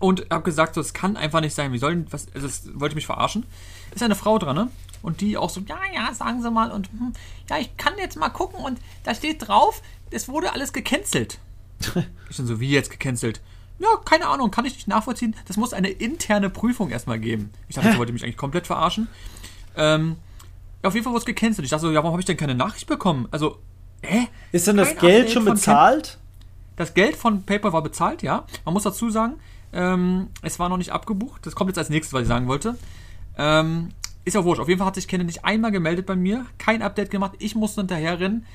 Und habe gesagt, so, das kann einfach nicht sein. Wie sollen, was, also das wollte mich verarschen. Ist eine Frau dran, ne? Und die auch so, ja, ja, sagen Sie mal. Und hm, ja, ich kann jetzt mal gucken. Und da steht drauf, es wurde alles gecancelt. Ich bin so, wie jetzt gecancelt? Ja, keine Ahnung, kann ich nicht nachvollziehen. Das muss eine interne Prüfung erstmal geben. Ich dachte, sie wollte mich eigentlich komplett verarschen. Ähm, auf jeden Fall wurde es gecancelt. Ich dachte so, ja, warum habe ich denn keine Nachricht bekommen? Also, hä? Ist denn das Kein Geld Update schon bezahlt? Das Geld von PayPal war bezahlt, ja. Man muss dazu sagen, ähm, es war noch nicht abgebucht. Das kommt jetzt als nächstes, was ich sagen wollte. Ähm, ist ja wurscht. Auf jeden Fall hat sich Canon nicht einmal gemeldet bei mir. Kein Update gemacht. Ich musste hinterher rennen.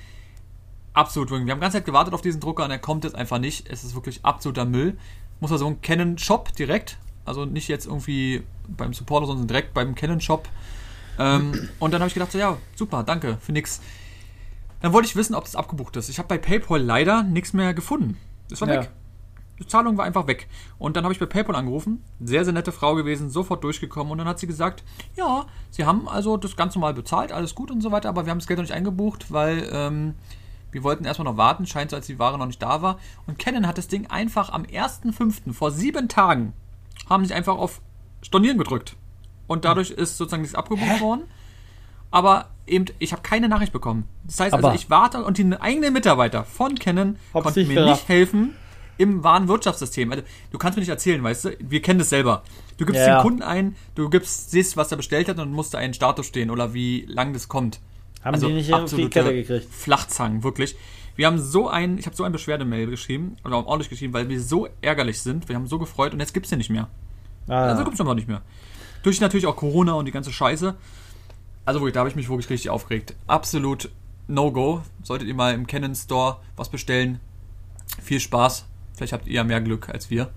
Absolut. Wir haben die ganze Zeit gewartet auf diesen Drucker und er kommt jetzt einfach nicht. Es ist wirklich absoluter Müll. Muss also einen Canon-Shop direkt. Also nicht jetzt irgendwie beim Supporter, sondern direkt beim Canon-Shop. Ähm, und dann habe ich gedacht, so, ja, super, danke für nix. Dann wollte ich wissen, ob das abgebucht ist. Ich habe bei PayPal leider nichts mehr gefunden. Das war ja. weg. Die Zahlung war einfach weg. Und dann habe ich bei PayPal angerufen. Sehr, sehr nette Frau gewesen, sofort durchgekommen. Und dann hat sie gesagt, ja, sie haben also das ganz normal bezahlt, alles gut und so weiter, aber wir haben das Geld noch nicht eingebucht, weil ähm, wir wollten erstmal noch warten, scheint so, als die Ware noch nicht da war. Und Canon hat das Ding einfach am ersten fünften vor sieben Tagen, haben sie einfach auf Stornieren gedrückt. Und dadurch ist sozusagen nichts abgebucht Hä? worden. Aber eben, ich habe keine Nachricht bekommen. Das heißt aber also, ich warte und die eigenen Mitarbeiter von Canon konnten mir nicht helfen. im wahren Wirtschaftssystem. Also, du kannst mir nicht erzählen, weißt du? Wir kennen das selber. Du gibst ja. den Kunden ein, du gibst, siehst, was er bestellt hat und musst da einen Status stehen oder wie lang das kommt. Haben also die nicht irgendwie Kette gekriegt? Flachzangen, wirklich. Wir haben so ein, ich habe so ein Beschwerdemail geschrieben, oder auch ordentlich geschrieben, weil wir so ärgerlich sind. Wir haben so gefreut und jetzt gibt's den nicht mehr. Ah, also gibt's den noch nicht mehr. Durch natürlich auch Corona und die ganze Scheiße. Also wirklich, da habe ich mich wirklich richtig aufgeregt. Absolut No-Go. Solltet ihr mal im Canon Store was bestellen. Viel Spaß. Vielleicht habt ihr ja mehr Glück als wir.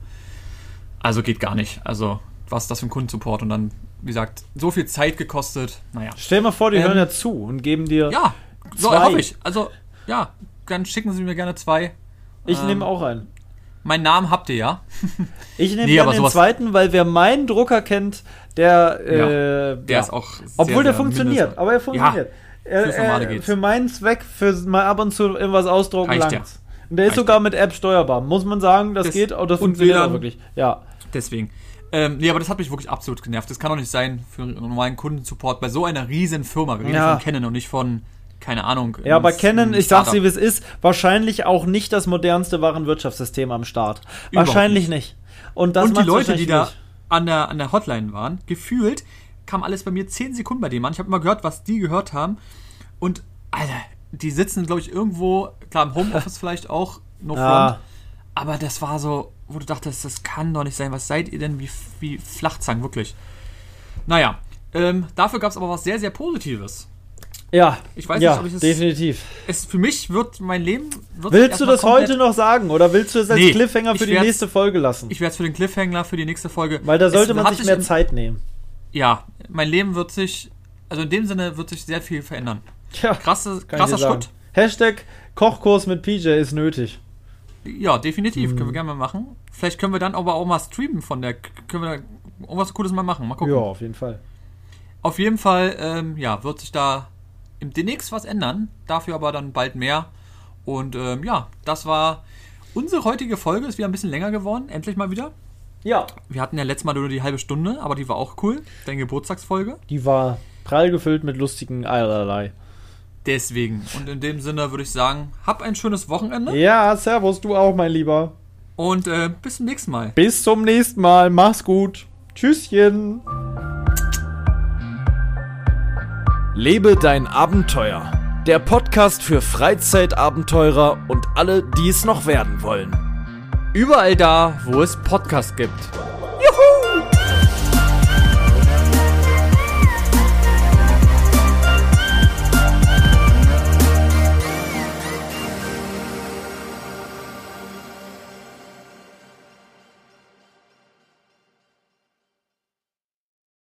Also geht gar nicht. Also was ist das für ein Kundensupport? Und dann, wie gesagt, so viel Zeit gekostet. Naja. Stell dir mal vor, die ähm, hören ja zu und geben dir ja, so hoffe ich. Also, ja, dann schicken sie mir gerne zwei. Ich ähm, nehme auch einen. Meinen Namen habt ihr ja. Ich nehme nee, gerne den zweiten, weil wer meinen Drucker kennt, der... Äh, ja, der ja. ist auch sehr, obwohl sehr der funktioniert, mindestens. aber er funktioniert. Ja, er, er, für meinen Zweck, für mal ab und zu irgendwas ausdrucken langt. Ja. Und der Reicht ist sogar mit App steuerbar. Muss man sagen, das, das geht und das funktioniert auch wirklich. Ja. Deswegen. Ähm, nee, aber das hat mich wirklich absolut genervt. Das kann doch nicht sein für einen normalen Kundensupport bei so einer riesen Firma. Wir reden ja. von Canon und nicht von... Keine Ahnung. Ja, aber Canon, ich sag's dir, wie es ist, wahrscheinlich auch nicht das modernste Warenwirtschaftssystem am Start. Überhaupt wahrscheinlich nicht. nicht. Und, das und die Leute, die da an der, an der Hotline waren, gefühlt kam alles bei mir zehn Sekunden bei denen an. Ich habe immer gehört, was die gehört haben. Und, Alter, die sitzen, glaube ich, irgendwo, klar, im Homeoffice vielleicht auch, no ja. front. Aber das war so, wo du dachtest, das kann doch nicht sein. Was seid ihr denn? Wie, wie Flachzangen, wirklich. Naja, ähm, dafür gab's aber was sehr, sehr Positives. Ja, ich weiß ja, nicht, ob ich es, definitiv. Es für mich wird mein Leben... Wird willst du das heute noch sagen oder willst du es als nee, Cliffhanger für die nächste Folge lassen? Ich werde es für den Cliffhanger für die nächste Folge... Weil da sollte es, man sich mehr Zeit nehmen. Ja, mein Leben wird sich... Also in dem Sinne wird sich sehr viel verändern. Ja, Krasse, krasser Schritt. Hashtag Kochkurs mit P J ist nötig. Ja, definitiv. Hm. Können wir gerne mal machen. Vielleicht können wir dann aber auch mal streamen von der... Können wir da irgendwas Cooles mal machen. Mal gucken. Ja, auf jeden Fall. Auf jeden Fall, ähm, ja, wird sich da... demnächst was ändern, dafür aber dann bald mehr. Und ähm, ja, das war unsere heutige Folge. Ist wieder ein bisschen länger geworden, endlich mal wieder. Ja. Wir hatten ja letztes Mal nur die halbe Stunde, aber die war auch cool. Deine Geburtstagsfolge. Die war prall gefüllt mit lustigen allerlei. Deswegen. Und in dem Sinne würde ich sagen, hab ein schönes Wochenende. Ja, servus, du auch, mein Lieber. Und äh, bis zum nächsten Mal. Bis zum nächsten Mal. Mach's gut. Tschüsschen. Lebe dein Abenteuer. Der Podcast für Freizeitabenteurer und alle, die es noch werden wollen. Überall da, wo es Podcasts gibt.